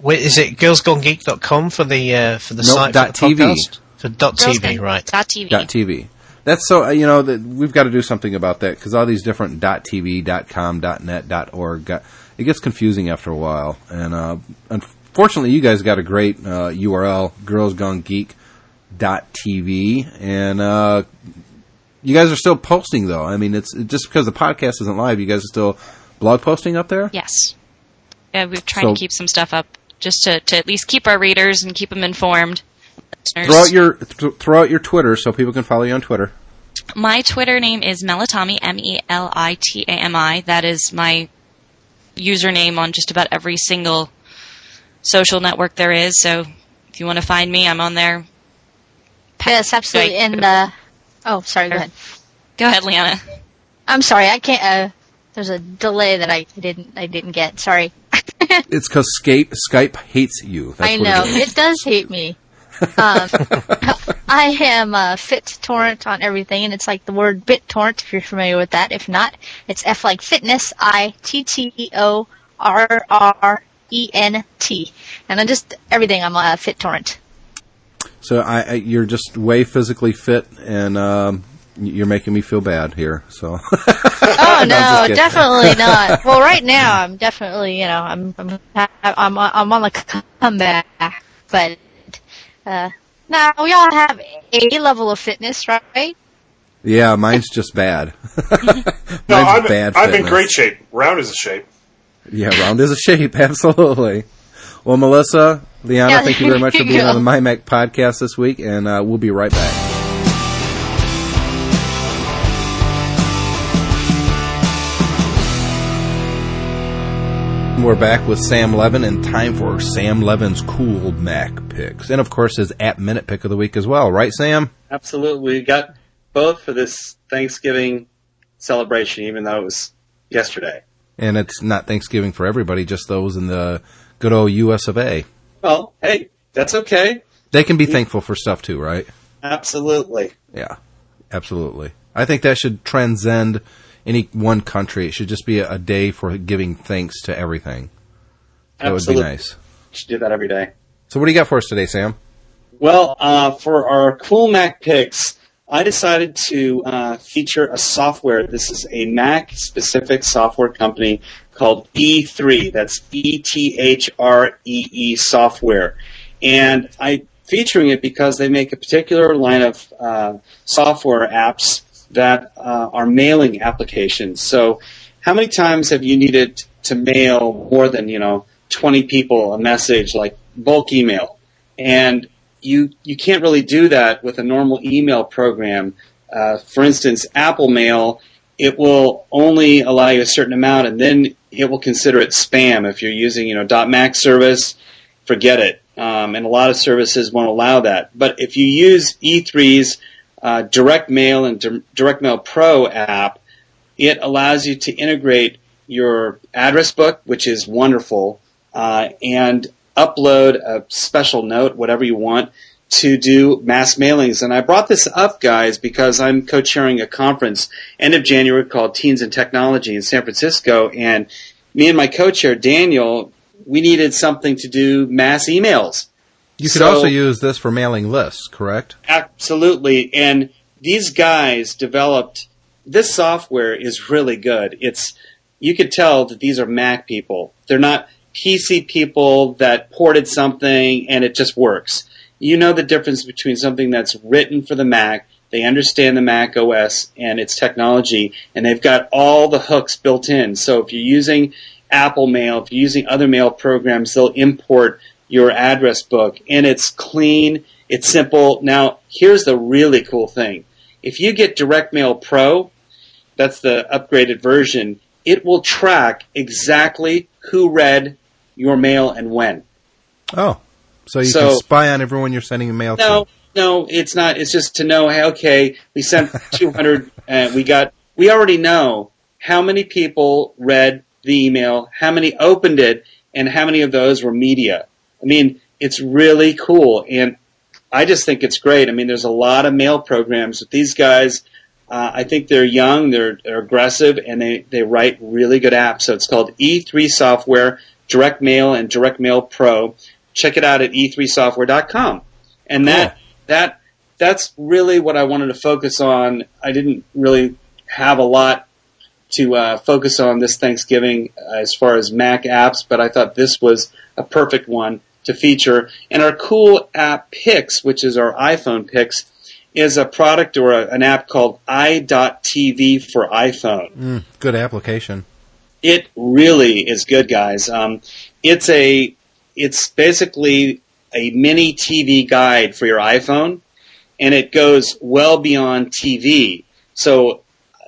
Wait, is it girls gone geek dot com for the uh, for the nope, site dot for the T V. Podcast? For dot TV, right? Dot TV. Dot TV. That's so uh, you know the, we've got to do something about that because all these different dot TV, dot com, dot net, dot org, got, it gets confusing after a while. And uh, unfortunately, you guys got a great uh, U R L, girls gone geek dot t v, and uh, you guys are still posting though. I mean, it's just because the podcast isn't live, you guys are still blog posting up there. Yes, yeah, we're trying so, to keep some stuff up. Just to, to at least keep our readers and keep them informed. Listeners. Throw out your th- throw out your Twitter so people can follow you on Twitter. My Twitter name is Melitami, M E L I T A M I. That is my username on just about every single social network there is. So if you want to find me, I'm on there. Yes, absolutely. In the oh, sorry, go ahead. Go ahead, Leanna. I'm sorry, I can't. Uh, there's a delay that I didn't. I didn't get. Sorry. It's because Skype Skype hates you. That's I know it, it does hate me. Um, I am uh, FitTorrent on everything, and it's like the word BitTorrent if you're familiar with that. If not, it's F like fitness, I T T E O R R E N T, and I'm just everything. I'm uh, FitTorrent. So I, I, you're just way physically fit, and um, you're making me feel bad here. So. Oh no, no definitely not. Well, right now I'm definitely, you know, I'm I'm I'm, I'm on the comeback, but uh, now we all have a level of fitness, right? Yeah, mine's just bad. mine's no, I'm bad. I'm in great shape. Round is a shape. Yeah, round is a shape. Absolutely. Well, Melissa, Leanna, yeah, thank you very much for being on the My Mac podcast this week, and uh, we'll be right back. We're back with Sam Levin, and time for Sam Levin's cool Mac picks. And, of course, his App Minute pick of the week as well. Right, Sam? Absolutely. We got both for this Thanksgiving celebration, even though it was yesterday. And it's not Thanksgiving for everybody, just those in the good old U S of A. Well, hey, that's okay. They can be thankful for stuff too, right? Absolutely. Yeah, absolutely. I think that should transcend any one country. It should just be a, a day for giving thanks to everything. That absolutely would be nice. You should do that every day. So what do you got for us today, Sam? Well, uh, for our cool Mac picks, I decided to uh, feature a software. This is a Mac-specific software company called E three. That's E T H R E E software. And I'm featuring it because they make a particular line of uh, software apps that uh, are mailing applications. So how many times have you needed to mail more than, you know, twenty people a message, like bulk email? And You you can't really do that with a normal email program. Uh, for instance, Apple Mail, it will only allow you a certain amount, and then it will consider it spam. If you're using, you know, .Mac service, forget it. Um, and a lot of services won't allow that. But if you use E three's uh, Direct Mail and D- Direct Mail Pro app, it allows you to integrate your address book, which is wonderful, uh, and upload a special note, whatever you want, to do mass mailings. And I brought this up, guys, because I'm co-chairing a conference end of January called Teens and Technology in San Francisco. And me and my co-chair, Daniel, we needed something to do mass emails. You could so, also use this for mailing lists, correct? Absolutely. And these guys developed – this software is really good. It's you could tell that these are Mac people. They're not – P C people that ported something and it just works. You know the difference between something that's written for the Mac, they understand the Mac O S and its technology, and they've got all the hooks built in. So if you're using Apple Mail, if you're using other mail programs, they'll import your address book, and it's clean, it's simple. Now, here's the really cool thing. If you get Direct Mail Pro, that's the upgraded version, it will track exactly who read your mail and when. Oh, so you so, can spy on everyone you're sending mail no, to. No, no, it's not. It's just to know, hey, okay, we sent two hundred, and we got, we already know how many people read the email, how many opened it, and how many of those were media. I mean, it's really cool, and I just think it's great. I mean, there's a lot of mail programs with these guys. Uh, I think they're young, they're, they're aggressive, and they, they write really good apps. So it's called E three Software, Direct Mail, and Direct Mail Pro. Check it out at e three software dot com. And cool. that that that's really what I wanted to focus on. I didn't really have a lot to uh, focus on this Thanksgiving as far as Mac apps, but I thought this was a perfect one to feature. And our cool app picks, which is our iPhone picks, is a product or a, an app called i dot t v for iPhone. Mm, good application. It really is good, guys. Um, it's a it's basically a mini T V guide for your iPhone, and it goes well beyond T V. So,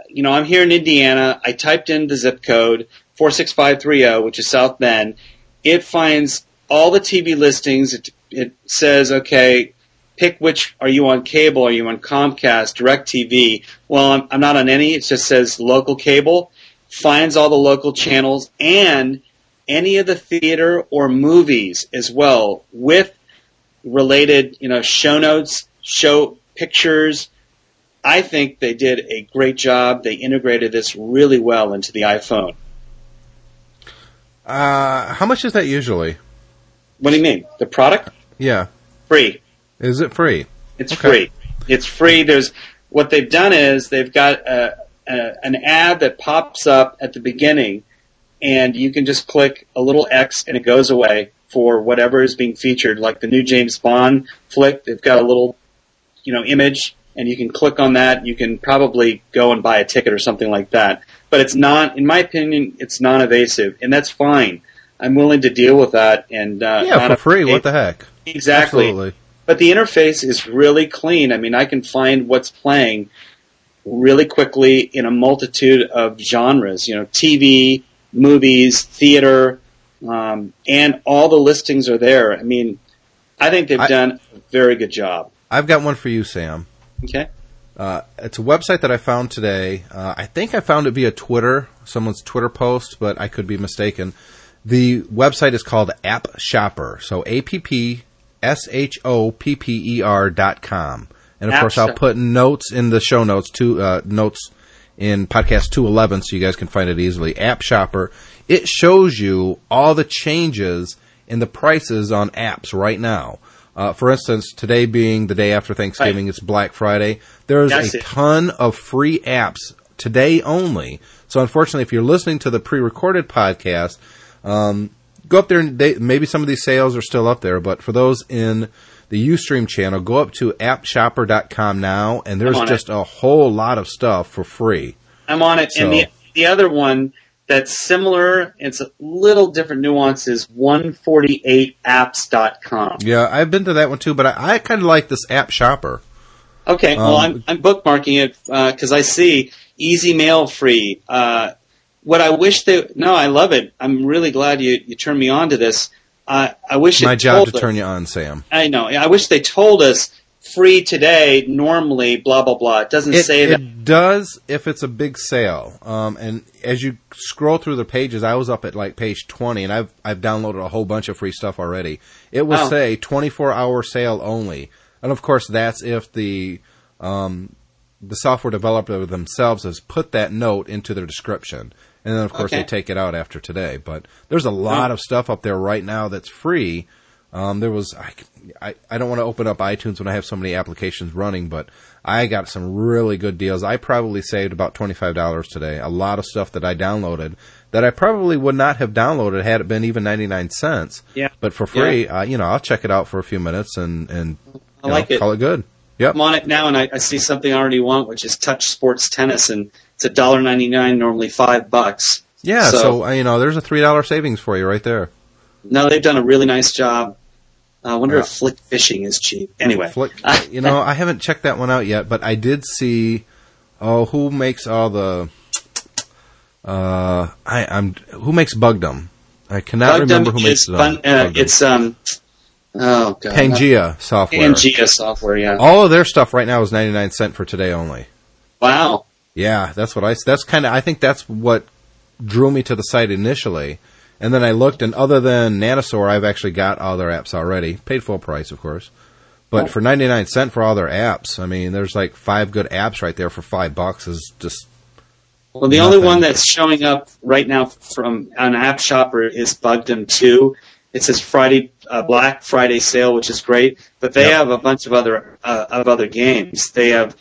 you know, I'm here in Indiana. I typed in the zip code four six five three zero, which is South Bend. It finds all the T V listings. It, it says, okay, pick which, are you on cable? Are you on Comcast, DirecTV? Well, I'm, I'm not on any. It just says local cable. Finds all the local channels and any of the theater or movies as well, with related, you know, show notes, show pictures. I think they did a great job. They integrated this really well into the iPhone. Uh, how much is that usually? What do you mean? The product? Yeah. Free. Is it free? It's okay. free. It's free. There's what they've done is they've got a, a, an ad that pops up at the beginning, and you can just click a little X and it goes away for whatever is being featured. Like the new James Bond flick, they've got a little, you know, image, and you can click on that. You can probably go and buy a ticket or something like that. But it's not, in my opinion, it's non-evasive, and that's fine. I'm willing to deal with that. And uh, yeah, for free. What the heck? Exactly. Absolutely. But the interface is really clean. I mean, I can find what's playing really quickly in a multitude of genres. You know, T V, movies, theater, um, and all the listings are there. I mean, I think they've I, done a very good job. I've got one for you, Sam. Okay. Uh, it's a website that I found today. Uh, I think I found it via Twitter, someone's Twitter post, but I could be mistaken. The website is called App Shopper, so A P P S H O P P E R dot com. And, of App course, Shopper. I'll put notes in the show notes, to, uh, notes in podcast two eleven, so you guys can find it easily. App Shopper. It shows you all the changes in the prices on apps right now. Uh, for instance, today being the day after Thanksgiving, right. It's Black Friday. There's That's a it. ton of free apps today only. So, unfortunately, if you're listening to the pre-recorded podcast, um, go up there, and they, maybe some of these sales are still up there, but for those in the Ustream channel, go up to app shopper dot com now, and there's just it. a whole lot of stuff for free. I'm on it. So. And the, the other one that's similar, it's a little different nuance, is one forty-eight apps dot com. Yeah, I've been to that one too, but I, I kind of like this App Shopper. Okay, um, well, I'm, I'm bookmarking it because uh, I see easy mail free. Uh What I wish they – no, I love it. I'm really glad you, you turned me on to this. Uh, I wish it My job to us, turn you on, Sam. I know. I wish they told us free today, normally, blah, blah, blah. It doesn't it, say that. It does if it's a big sale. Um, and as you scroll through the pages, I was up at like page twenty, and I've I've downloaded a whole bunch of free stuff already. It will oh. say twenty-four hour sale only. And, of course, that's if the um, the software developer themselves has put that note into their description. And then, of course, okay. they take it out after today. But there's a lot of stuff up there right now that's free. Um, there was I, I, I don't want to open up iTunes when I have so many applications running, but I got some really good deals. I probably saved about twenty-five dollars today. A lot of stuff that I downloaded that I probably would not have downloaded had it been even ninety-nine cents. Yeah. But for free, yeah. uh, you know, I'll check it out for a few minutes and, and I like know, it. call it good. Yep. I'm on it now, and I, I see something I already want, which is Touch Sports Tennis, and it's one dollar ninety-nine, normally five bucks. Yeah, so, so you know, there's a three dollar savings for you right there. No, they've done a really nice job. I wonder yeah. if Flick Fishing is cheap. Anyway, Flick, you know, I haven't checked that one out yet, but I did see. Oh, who makes all the? Uh, I, I'm who makes Bugdum? I cannot Bugdum remember who makes it. Uh, it's um. Oh God. Pangea software. Pangea software, yeah. All of their stuff right now is ninety-nine cents for today only. Wow. Yeah, that's what I. That's kind of. I think that's what drew me to the site initially, and then I looked, and other than Nanosaur, I've actually got all their apps already, paid full price, of course. But oh. for ninety-nine cents for all their apps, I mean, there's like five good apps right there for five bucks. Is just well, the nothing. only one that's showing up right now from an App Shopper is Bugdum two. It says Friday uh, Black Friday sale, which is great, but they yep. have a bunch of other uh, of other games. They have.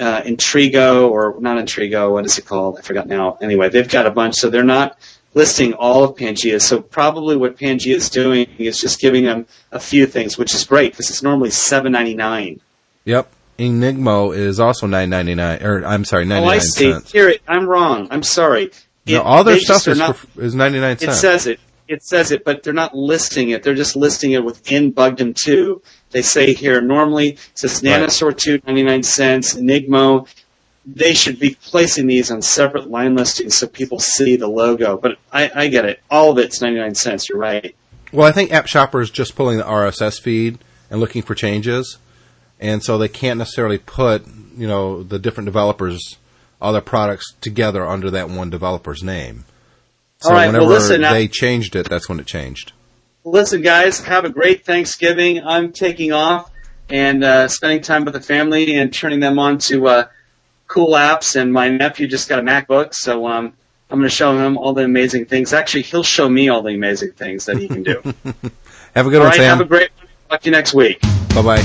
Uh, Intrigo, or not Intrigo, what is it called? I forgot now. Anyway, they've got a bunch, so they're not listing all of Pangea. So probably what Pangea is doing is just giving them a few things, which is great, because it's normally seven ninety-nine. Yep. Enigmo is also nine ninety-nine, or I'm sorry, ninety-nine cents. Oh, I see. Cents. Here, I'm wrong. I'm sorry. It, no, all their stuff is, not, for, is ninety-nine cents. It says it. It says it, but they're not listing it. They're just listing it within Bugdum two. They say here normally it says Nanosaur two ninety-nine cents, Enigmo they should be placing these on separate line listings so people see the logo. But I, I get it. All of it's ninety-nine cents. You're right. Well, I think App Shopper is just pulling the R S S feed and looking for changes. And so they can't necessarily put, you know, the different developers, all their products together under that one developer's name. So all right, whenever well, listen, they I- changed it, that's when it changed. Listen, guys, have a great Thanksgiving. I'm taking off and uh, spending time with the family and turning them on to uh, cool apps. And my nephew just got a MacBook, so um, I'm going to show him all the amazing things. Actually, he'll show me all the amazing things that he can do. Have a good all one, right, Sam. Have a great one. Talk to you next week. Bye-bye.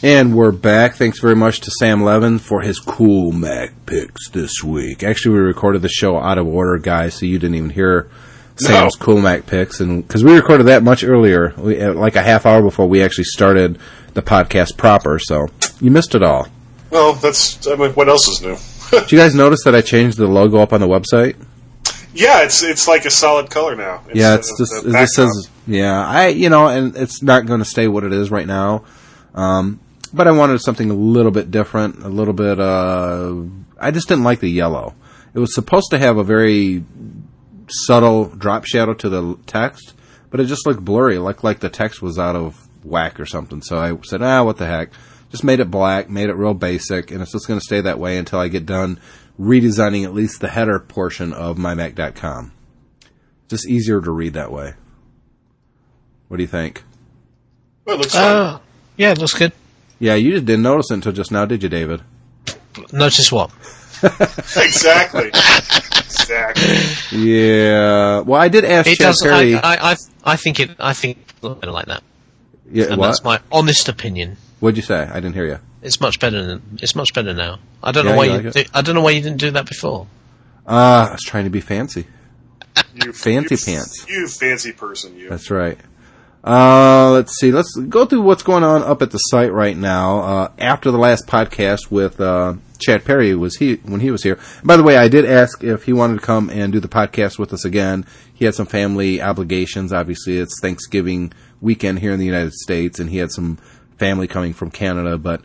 And we're back. Thanks very much to Sam Levin for his cool Mac picks this week. Actually, we recorded the show out of order, guys, so you didn't even hear Sam's no. cool Mac picks. And because we recorded that much earlier, we, like a half hour before we actually started the podcast proper, so you missed it all. Well, that's, I mean, what else is new? Did you guys notice that I changed the logo up on the website? Yeah, it's it's like a solid color now. It's, yeah, it's just, it just says, yeah, I, you know, and it's not going to stay what it is right now. Um, But I wanted something a little bit different, a little bit, uh, I just didn't like the yellow. It was supposed to have a very subtle drop shadow to the text, but it just looked blurry, like like the text was out of whack or something. So I said, ah, what the heck. Just made it black, made it real basic, and it's just going to stay that way until I get done redesigning at least the header portion of my mac dot com. Just easier to read that way. What do you think? Well, it looks good. Uh, yeah, it looks good. Yeah, you just didn't notice it until just now, did you, David? Notice what? Exactly. Exactly. Yeah. Well, I did ask it Chad Perry. I, I, I, I think it. I think it's a little better like that. Yeah. And what? That's my honest opinion. What'd you say? I didn't hear you. It's much better. Than, it's much better now. I don't yeah, know why you. Like you do, I don't know why you didn't do that before. Ah, uh, I was trying to be fancy. You fancy you, pants. You fancy person. You. That's right. Uh, let's see. Let's go through what's going on up at the site right now. Uh, after the last podcast with uh, Chad Perry was he when he was here. And by the way, I did ask if he wanted to come and do the podcast with us again. He had some family obligations. Obviously, it's Thanksgiving weekend here in the United States, and he had some family coming from Canada. But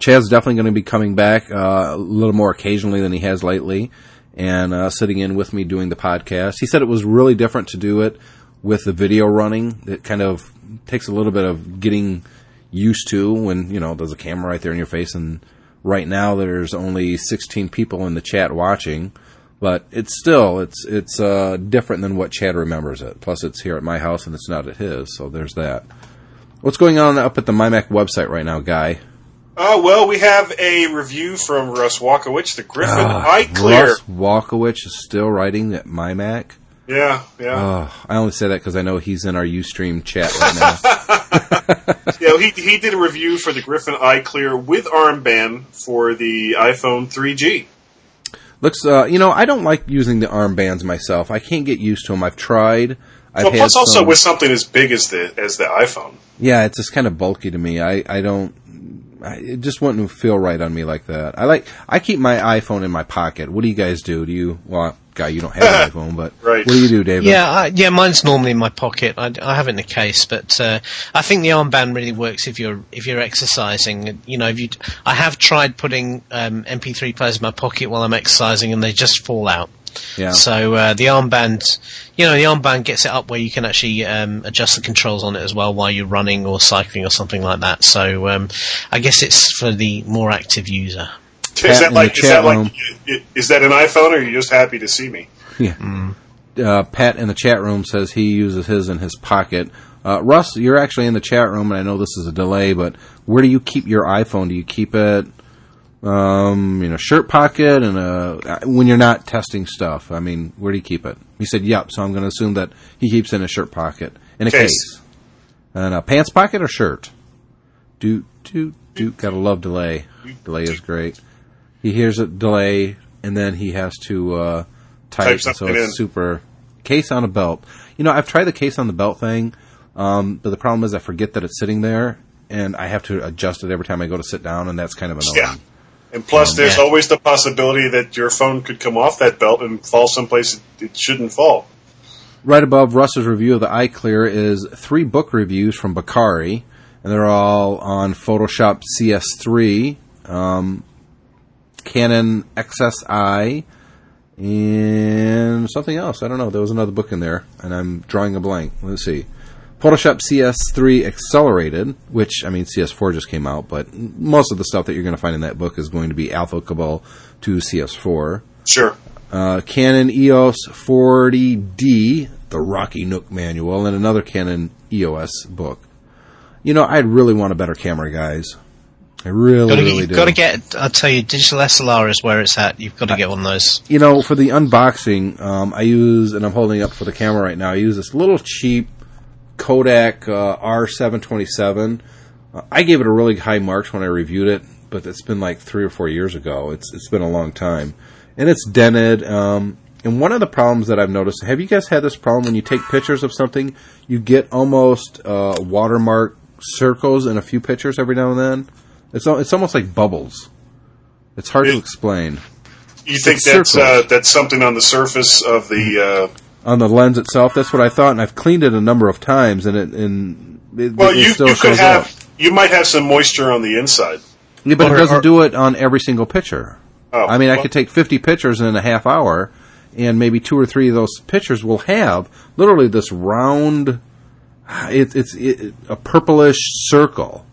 Chad's definitely going to be coming back uh, a little more occasionally than he has lately, and uh, sitting in with me doing the podcast. He said it was really different to do it with the video running. It kind of takes a little bit of getting used to when, you know, there's a camera right there in your face. And right now there's only sixteen people in the chat watching, but it's still, it's, it's, uh, different than what Chad remembers it. Plus it's here at my house and it's not at his. So there's that. What's going on up at the MyMac website right now, Guy? Uh, well, we have a review from Russ Walkowicz, the Griffin uh, iClear. Russ Walkowicz is still writing at MyMac. Yeah, yeah. Oh, I only say that because I know he's in our Ustream chat right now. Yeah, he he did a review for the Griffin iClear with armband for the iPhone three G. Looks, uh, you know, I don't like using the armbands myself. I can't get used to them. I've tried. I've well, plus some, also with something as big as the as the iPhone. Yeah, it's just kind of bulky to me. I, I don't. I, it just wouldn't feel right on me like that. I like. I keep my iPhone in my pocket. What do you guys do? Do you well? Guy, you don't have an iPhone, but right. What do you do, David? Yeah, I, yeah, mine's normally in my pocket. I, I have it in the case, but uh, I think the armband really works if you're if you're exercising. You know, if you, I have tried putting um, M P three players in my pocket while I'm exercising, and they just fall out. Yeah. So uh, the armband, you know, the armband gets it up where you can actually um, adjust the controls on it as well while you're running or cycling or something like that. So um, I guess it's for the more active user. Is that, like, is, that like, is that an iPhone, or are you just happy to see me? Yeah. Mm. Uh, Pat in the chat room says he uses his in his pocket. Uh, Russ, you're actually in the chat room, and I know this is a delay, but where do you keep your iPhone? Do you keep it um, in a shirt pocket and a, when you're not testing stuff? I mean, where do you keep it? He said, yep, so I'm going to assume that he keeps it in a shirt pocket. In a case. case. And a pants pocket or shirt? Do, do, do. Gotta love delay. Delay is great. He hears a delay, and then he has to uh, type, type so it's in. Super. Case on a belt. You know, I've tried the case on the belt thing, um, but the problem is I forget that it's sitting there, and I have to adjust it every time I go to sit down, and that's kind of annoying. Yeah. And plus, um, there's yeah. always the possibility that your phone could come off that belt and fall someplace it shouldn't fall. Right above Russ's review of the iClear is three book reviews from Bakari, and they're all on Photoshop C S three, um, Canon X S I, and something else. I don't know. There was another book in there, and I'm drawing a blank. Let's see. Photoshop C S three Accelerated, which, I mean, C S four just came out, but most of the stuff that you're going to find in that book is going to be applicable to C S four. Sure. Uh, Canon E O S forty D, the Rocky Nook Manual, and another Canon E O S book. You know, I really want a better camera, guys. I really, gotta, really do. You've got to get, I'll tell you, digital S L R is where it's at. You've got to get one of those. You know, for the unboxing, um, I use, and I'm holding up for the camera right now, I use this little cheap Kodak uh, R seven twenty-seven. Uh, I gave it a really high marks when I reviewed it, but it's been like three or four years ago. It's It's been a long time. And it's dented. Um, and one of the problems that I've noticed, have you guys had this problem when you take pictures of something, you get almost uh, watermark circles in a few pictures every now and then? It's it's almost like bubbles. It's hard it, to explain. You think that's uh, that's something on the surface of the uh... on the lens itself? That's what I thought, and I've cleaned it a number of times, and it and it, well, it, it you, still you could shows have up. You might have some moisture on the inside. Yeah, but or, it doesn't or, do it on every single picture. Oh, I mean, well. I could take fifty pictures in a half hour, and maybe two or three of those pictures will have literally this round. It, it's it, a purplish circle.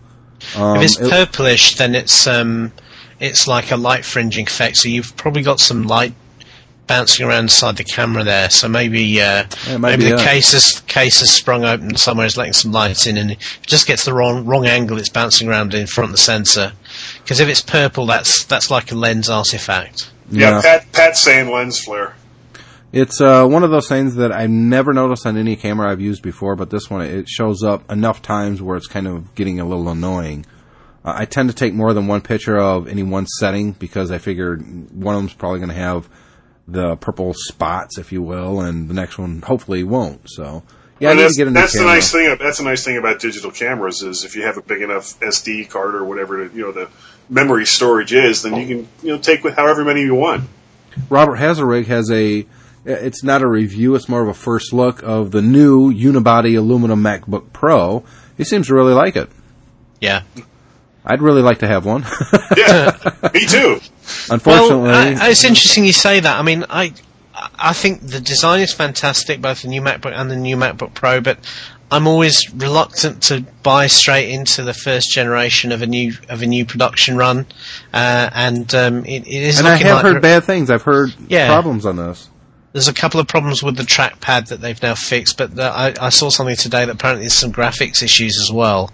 Um, if it's purplish, then it's um, it's like a light fringing effect. So you've probably got some light bouncing around inside the camera there. So maybe uh, yeah, maybe the case is, case has sprung open somewhere, is letting some light in, and if it just gets the wrong wrong angle, it's bouncing around in front of the sensor. Because if it's purple, that's that's like a lens artifact. Yeah, yeah. Pat Pat's saying lens flare. It's uh, one of those things that I've never noticed on any camera I've used before, but this one, it shows up enough times where it's kind of getting a little annoying. Uh, I tend to take more than one picture of any one setting because I figure one of them's probably going to have the purple spots, if you will, and the next one hopefully won't. So, yeah, well, I need to get a new that's camera. The nice thing. That's the nice thing about digital cameras is if you have a big enough S D card or whatever, you know, the memory storage is, then you can you know take with however many you want. Robert Hazerig has a. It's not a review, it's more of a first look of the new unibody aluminum MacBook Pro. He seems to really like it. Yeah. I'd really like to have one. Yeah, me too. Unfortunately. Well, I, it's interesting you say that. I mean, I I think the design is fantastic, both the new MacBook and the new MacBook Pro, but I'm always reluctant to buy straight into the first generation of a new of a new production run. Uh, and um, it, it is and looking I have like heard r- bad things. I've heard yeah. problems on this. There's a couple of problems with the trackpad that they've now fixed, but the, I, I saw something today that apparently there's some graphics issues as well.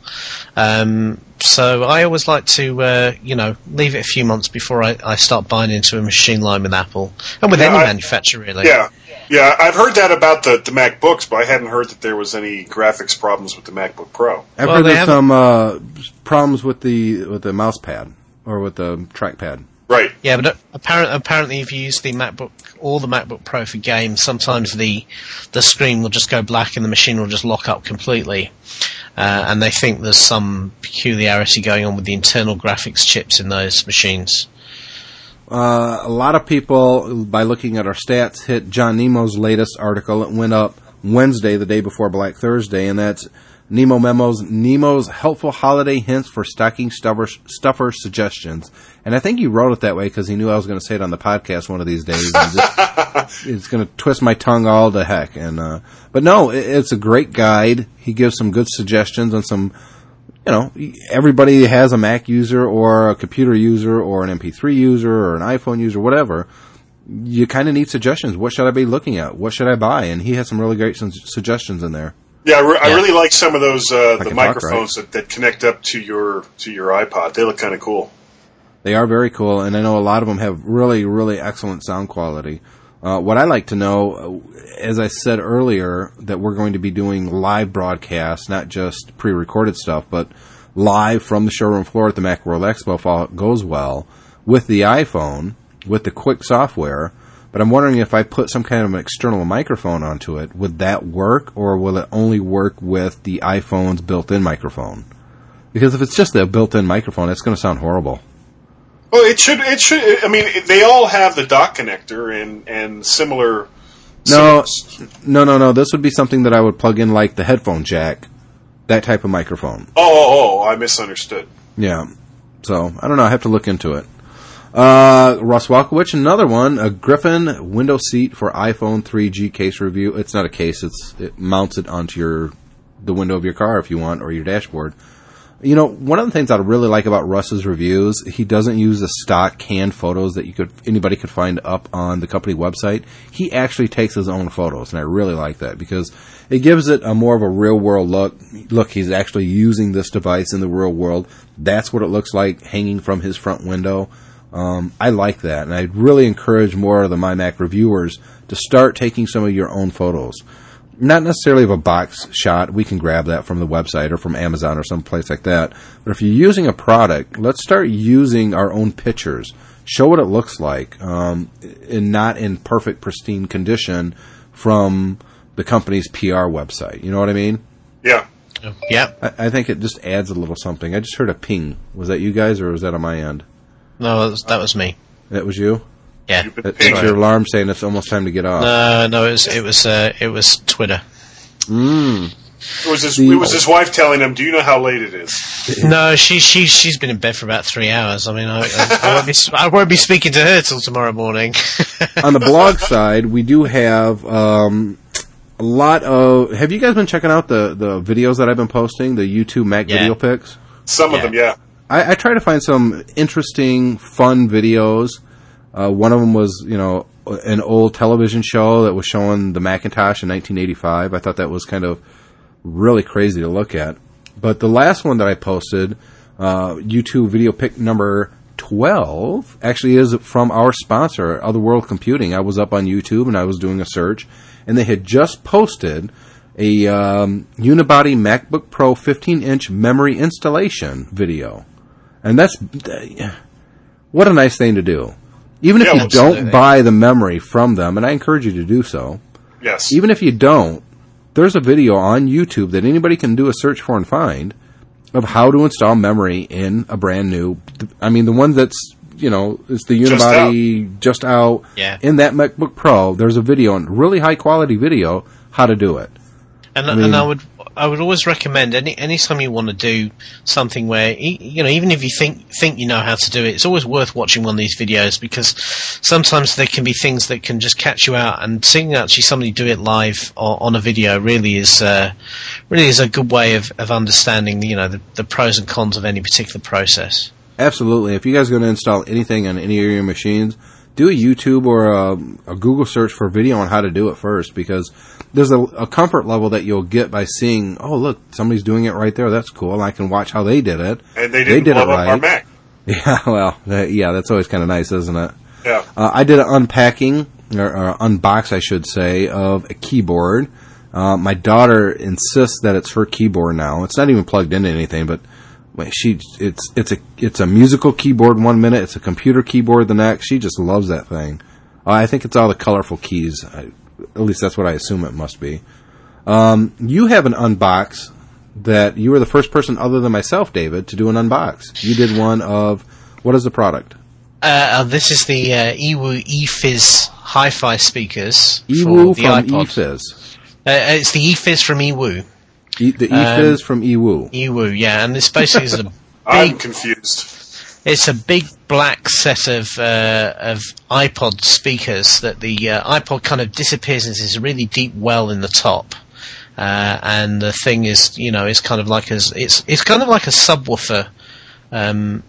Um, so I always like to, uh, you know, leave it a few months before I, I start buying into a machine line with Apple. And with yeah, any I, manufacturer, really. Yeah, yeah. I've heard that about the, the MacBooks, but I hadn't heard that there was any graphics problems with the MacBook Pro. I've well, heard there's some uh, problems with the, with the mouse pad, or with the trackpad. Right. Yeah, but apparently, apparently, if you use the MacBook or the MacBook Pro for games, sometimes the the screen will just go black and the machine will just lock up completely. Uh, and they think there's some peculiarity going on with the internal graphics chips in those machines. Uh, a lot of people, by looking at our stats, hit John Nemo's latest article. It went up Wednesday, the day before Black Thursday, and that's Nemo Memos, Nemo's Helpful Holiday Hints for Stocking Stuffer, Stuffer Suggestions. And I think he wrote it that way because he knew I was going to say it on the podcast one of these days. And just, it's going to twist my tongue all to heck. And uh, But no, it, it's a great guide. He gives some good suggestions on some, you know, everybody has a Mac user or a computer user or an M P three user or an iPhone user, whatever. You kind of need suggestions. What should I be looking at? What should I buy? And he has some really great su- suggestions in there. Yeah, I, re- yeah. I really like some of those uh, the microphones talk, right? that, that connect up to your to your iPod. They look kind of cool. They are very cool, and I know a lot of them have really, really excellent sound quality. Uh, what I like to know, as I said earlier, that we're going to be doing live broadcasts, not just pre-recorded stuff, but live from the showroom floor at the Macworld Expo, if all goes well, with the iPhone, with the Q I K software. But I'm wondering if I put some kind of an external microphone onto it, would that work, or will it only work with the iPhone's built-in microphone? Because if it's just a built-in microphone, it's going to sound horrible. Well, it should. It should. I mean, they all have the dock connector and and similar No, no, no, no. This would be something that I would plug in like the headphone jack, that type of microphone. Oh, oh, oh I misunderstood. Yeah. So, I don't know. I have to look into it. Uh, Russ Walkowicz, another one, a Griffin window seat for iPhone three G case review. It's not a case. It's it mounts it onto your the window of your car if you want, or your dashboard. You know, one of the things I really like about Russ's reviews, he doesn't use the stock canned photos that you could anybody could find up on the company website. He actually takes his own photos, and I really like that because it gives it a more of a real-world look. Look, he's actually using this device in the real world. That's what it looks like hanging from his front window. Um, I like that, and I really encourage more of the MyMac reviewers to start taking some of your own photos. Not necessarily of a box shot. We can grab that from the website or from Amazon or some place like that. But if you're using a product, let's start using our own pictures. Show what it looks like, um, and not in perfect, pristine condition from the company's P R website. You know what I mean? Yeah. Yeah. I, I think it just adds a little something. I just heard a ping. Was that you guys, or was that on my end? No, that was, that was me. That was you? Yeah. It's your alarm saying it's almost time to get off. No, no, it was it was, uh, it was Twitter. Mm. It was his, it was his wife telling him, do you know how late it is? No, she, she, she's been in bed for about three hours. I mean, I, I, I, won't, be, I won't be speaking to her till tomorrow morning. On the blog side, we do have um, a lot of... Have you guys been checking out the, the videos that I've been posting, the YouTube Mac yeah. video pics? Some yeah. of them, yeah. I, I try to find some interesting, fun videos. Uh, one of them was, you know, an old television show that was showing the Macintosh in nineteen eighty-five. I thought that was kind of really crazy to look at. But the last one that I posted, uh, YouTube video pick number twelve, actually is from our sponsor, Otherworld Computing. I was up on YouTube and I was doing a search, and they had just posted a um, unibody MacBook Pro fifteen inch memory installation video. And that's, what a nice thing to do. Even if yeah, you don't buy the memory from them, and I encourage you to do so. Yes. Even if you don't, there's a video on YouTube that anybody can do a search for and find of how to install memory in a brand new, I mean, the one that's, you know, it's the unibody just out, just out yeah. in that MacBook Pro. There's a video, and really high quality video, how to do it. And I mean, and I would I would always recommend any any time you want to do something where you know even if you think think you know how to do it, it's always worth watching one of these videos because sometimes there can be things that can just catch you out, and seeing actually somebody do it live or on a video really is uh, really is a good way of, of understanding you know the, the pros and cons of any particular process. Absolutely. If you guys are going to install anything on any of your machines, do a YouTube or a, a Google search for video on how to do it first, because there's a, a comfort level that you'll get by seeing, oh, look, somebody's doing it right there. That's cool. And I can watch how they did it. And they didn't blow up our Mac. Yeah, well, that, yeah, that's always kind of nice, isn't it? Yeah. Uh, I did an unpacking, or, or unbox, I should say, of a keyboard. Uh, my daughter insists that it's her keyboard now. It's not even plugged into anything, but... She, it's it's a it's a musical keyboard one minute, it's a computer keyboard the next. She just loves that thing. Uh, I think it's all the colorful keys. I, at least that's what I assume it must be. Um, you have an unbox that you were the first person other than myself, David, to do an unbox. You did one of, what is the product? Uh, uh, this is the uh, Ewoo eFizz hi-fi speakers. Ewoo from eFizz. Uh, it's the eFizz from Ewoo. E- the eFizz um, from Ewoo. Ewoo, yeah, and this basically is a big... I'm confused. It's a big black set of uh, of iPod speakers that the uh, iPod kind of disappears into this really deep well in the top, uh, and the thing is, you know, it's kind of like a it's it's kind of like a subwoofer, um,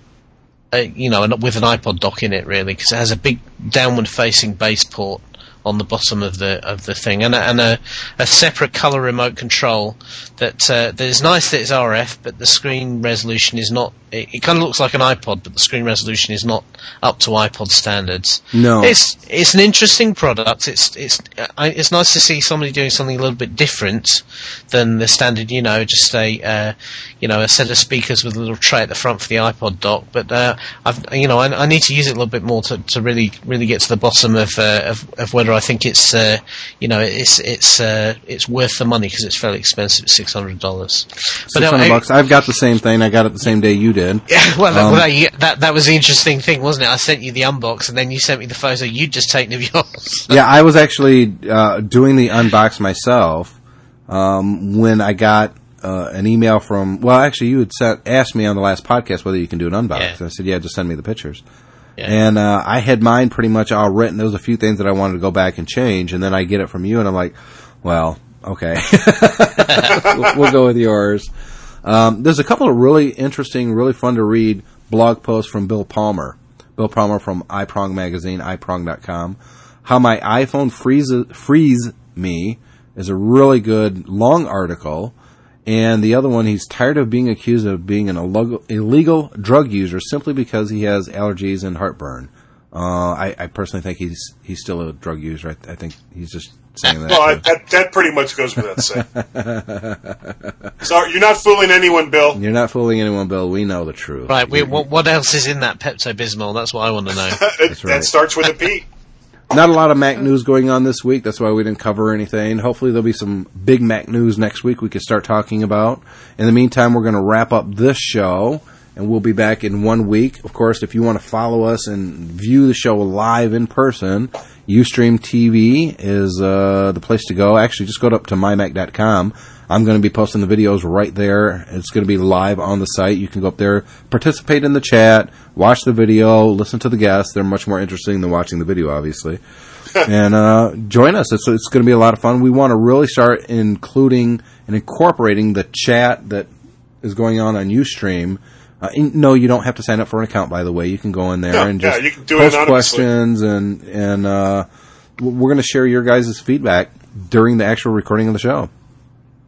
uh, you know, with an iPod dock in it, really, because it has a big downward-facing bass port on the bottom of the of the thing, and a, and a, a separate color remote control that uh, that is nice that it's R F, but the screen resolution is not. It, it kind of looks like an iPod, but the screen resolution is not up to iPod standards. No, it's it's an interesting product. It's it's it's nice to see somebody doing something a little bit different than the standard. You know, just a uh, you know a set of speakers with a little tray at the front for the iPod dock. But uh, I've you know I, I need to use it a little bit more to, to really really get to the bottom of uh, of, of whether I think it's uh, you know it's it's uh, it's worth the money because it's fairly expensive, six hundred dollars. Six hundred bucks. I've got the same thing. I got it the same day you did. Yeah, well, um, well that that was the interesting thing, wasn't it? I sent you the unbox, and then you sent me the photo you'd just taken of yours. Yeah, I was actually uh, doing the unbox myself um, when I got. Uh, an email from, well, actually, you had set, asked me on the last podcast whether you can do an unbox. Yeah. I said, yeah, just send me the pictures. Yeah. And uh, I had mine pretty much all written. There was a few things that I wanted to go back and change, and then I get it from you, and I'm like, well, okay. we'll, we'll go with yours. Um, there's a couple of really interesting, really fun-to-read blog posts from Bill Palmer. Bill Palmer from iProng magazine, i prong dot com. How My iPhone Freezes Frees Me is a really good, long article. And the other one, he's tired of being accused of being an illegal drug user simply because he has allergies and heartburn. Uh, I, I personally think he's he's still a drug user. I, I think he's just saying that. Well, I, that that pretty much goes without saying. So you're not fooling anyone, Bill. You're not fooling anyone, Bill. We know the truth. Right. We, what, what else is in that Pepto-Bismol? That's what I want to know. That's right. That starts with a P. Not a lot of Mac news going on this week. That's why we didn't cover anything. Hopefully there'll be some big Mac news next week we can start talking about. In the meantime, we're going to wrap up this show, and we'll be back in one week. Of course, if you want to follow us and view the show live in person, Ustream T V is uh, the place to go. Actually, just go up to my mac dot com. I'm going to be posting the videos right there. It's going to be live on the site. You can go up there, participate in the chat, watch the video, listen to the guests. They're much more interesting than watching the video, obviously. And uh, join us. It's, it's going to be a lot of fun. We want to really start including and incorporating the chat that is going on on Ustream. Uh, no, you don't have to sign up for an account, by the way. You can go in there no, and just yeah, you can do post it questions, and, and uh, we're going to share your guys' feedback during the actual recording of the show.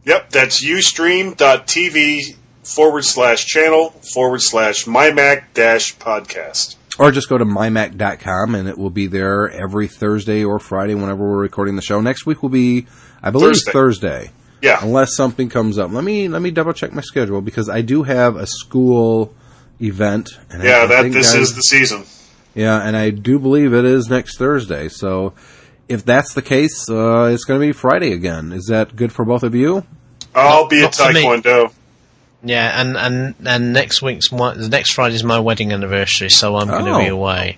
Yep, that's ustream.tv forward slash channel forward slash mymac dash podcast. Or just go to my mac dot com, and it will be there every Thursday or Friday whenever we're recording the show. Next week will be, I believe, Thursday. Thursday. Yeah. Unless something comes up. Let me let me double check my schedule because I do have a school event. And yeah, I, that I think this I, is the season. Yeah, and I do believe it is next Thursday. So if that's the case, uh, it's going to be Friday again. Is that good for both of you? I'll not, be at Taekwondo. Yeah, and, and, and next week's my, next Friday's my wedding anniversary, so I'm oh. going to be away.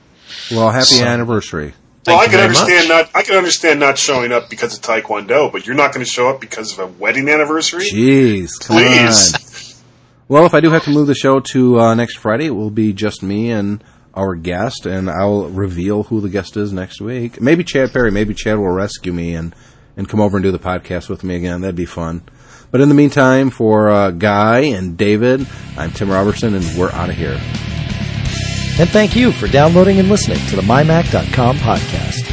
Well, happy so. anniversary. Well, I can understand not I can understand not showing up because of Taekwondo, but you're not going to show up because of a wedding anniversary? Jeez, come Please. on. Well, if I do have to move the show to uh, next Friday, it will be just me and our guest, and I'll reveal who the guest is next week. Maybe Chad Perry. Maybe Chad will rescue me and, and come over and do the podcast with me again. That'd be fun. But in the meantime, for uh, Guy and David, I'm Tim Robertson, and we're out of here. And thank you for downloading and listening to the my mac dot com podcast.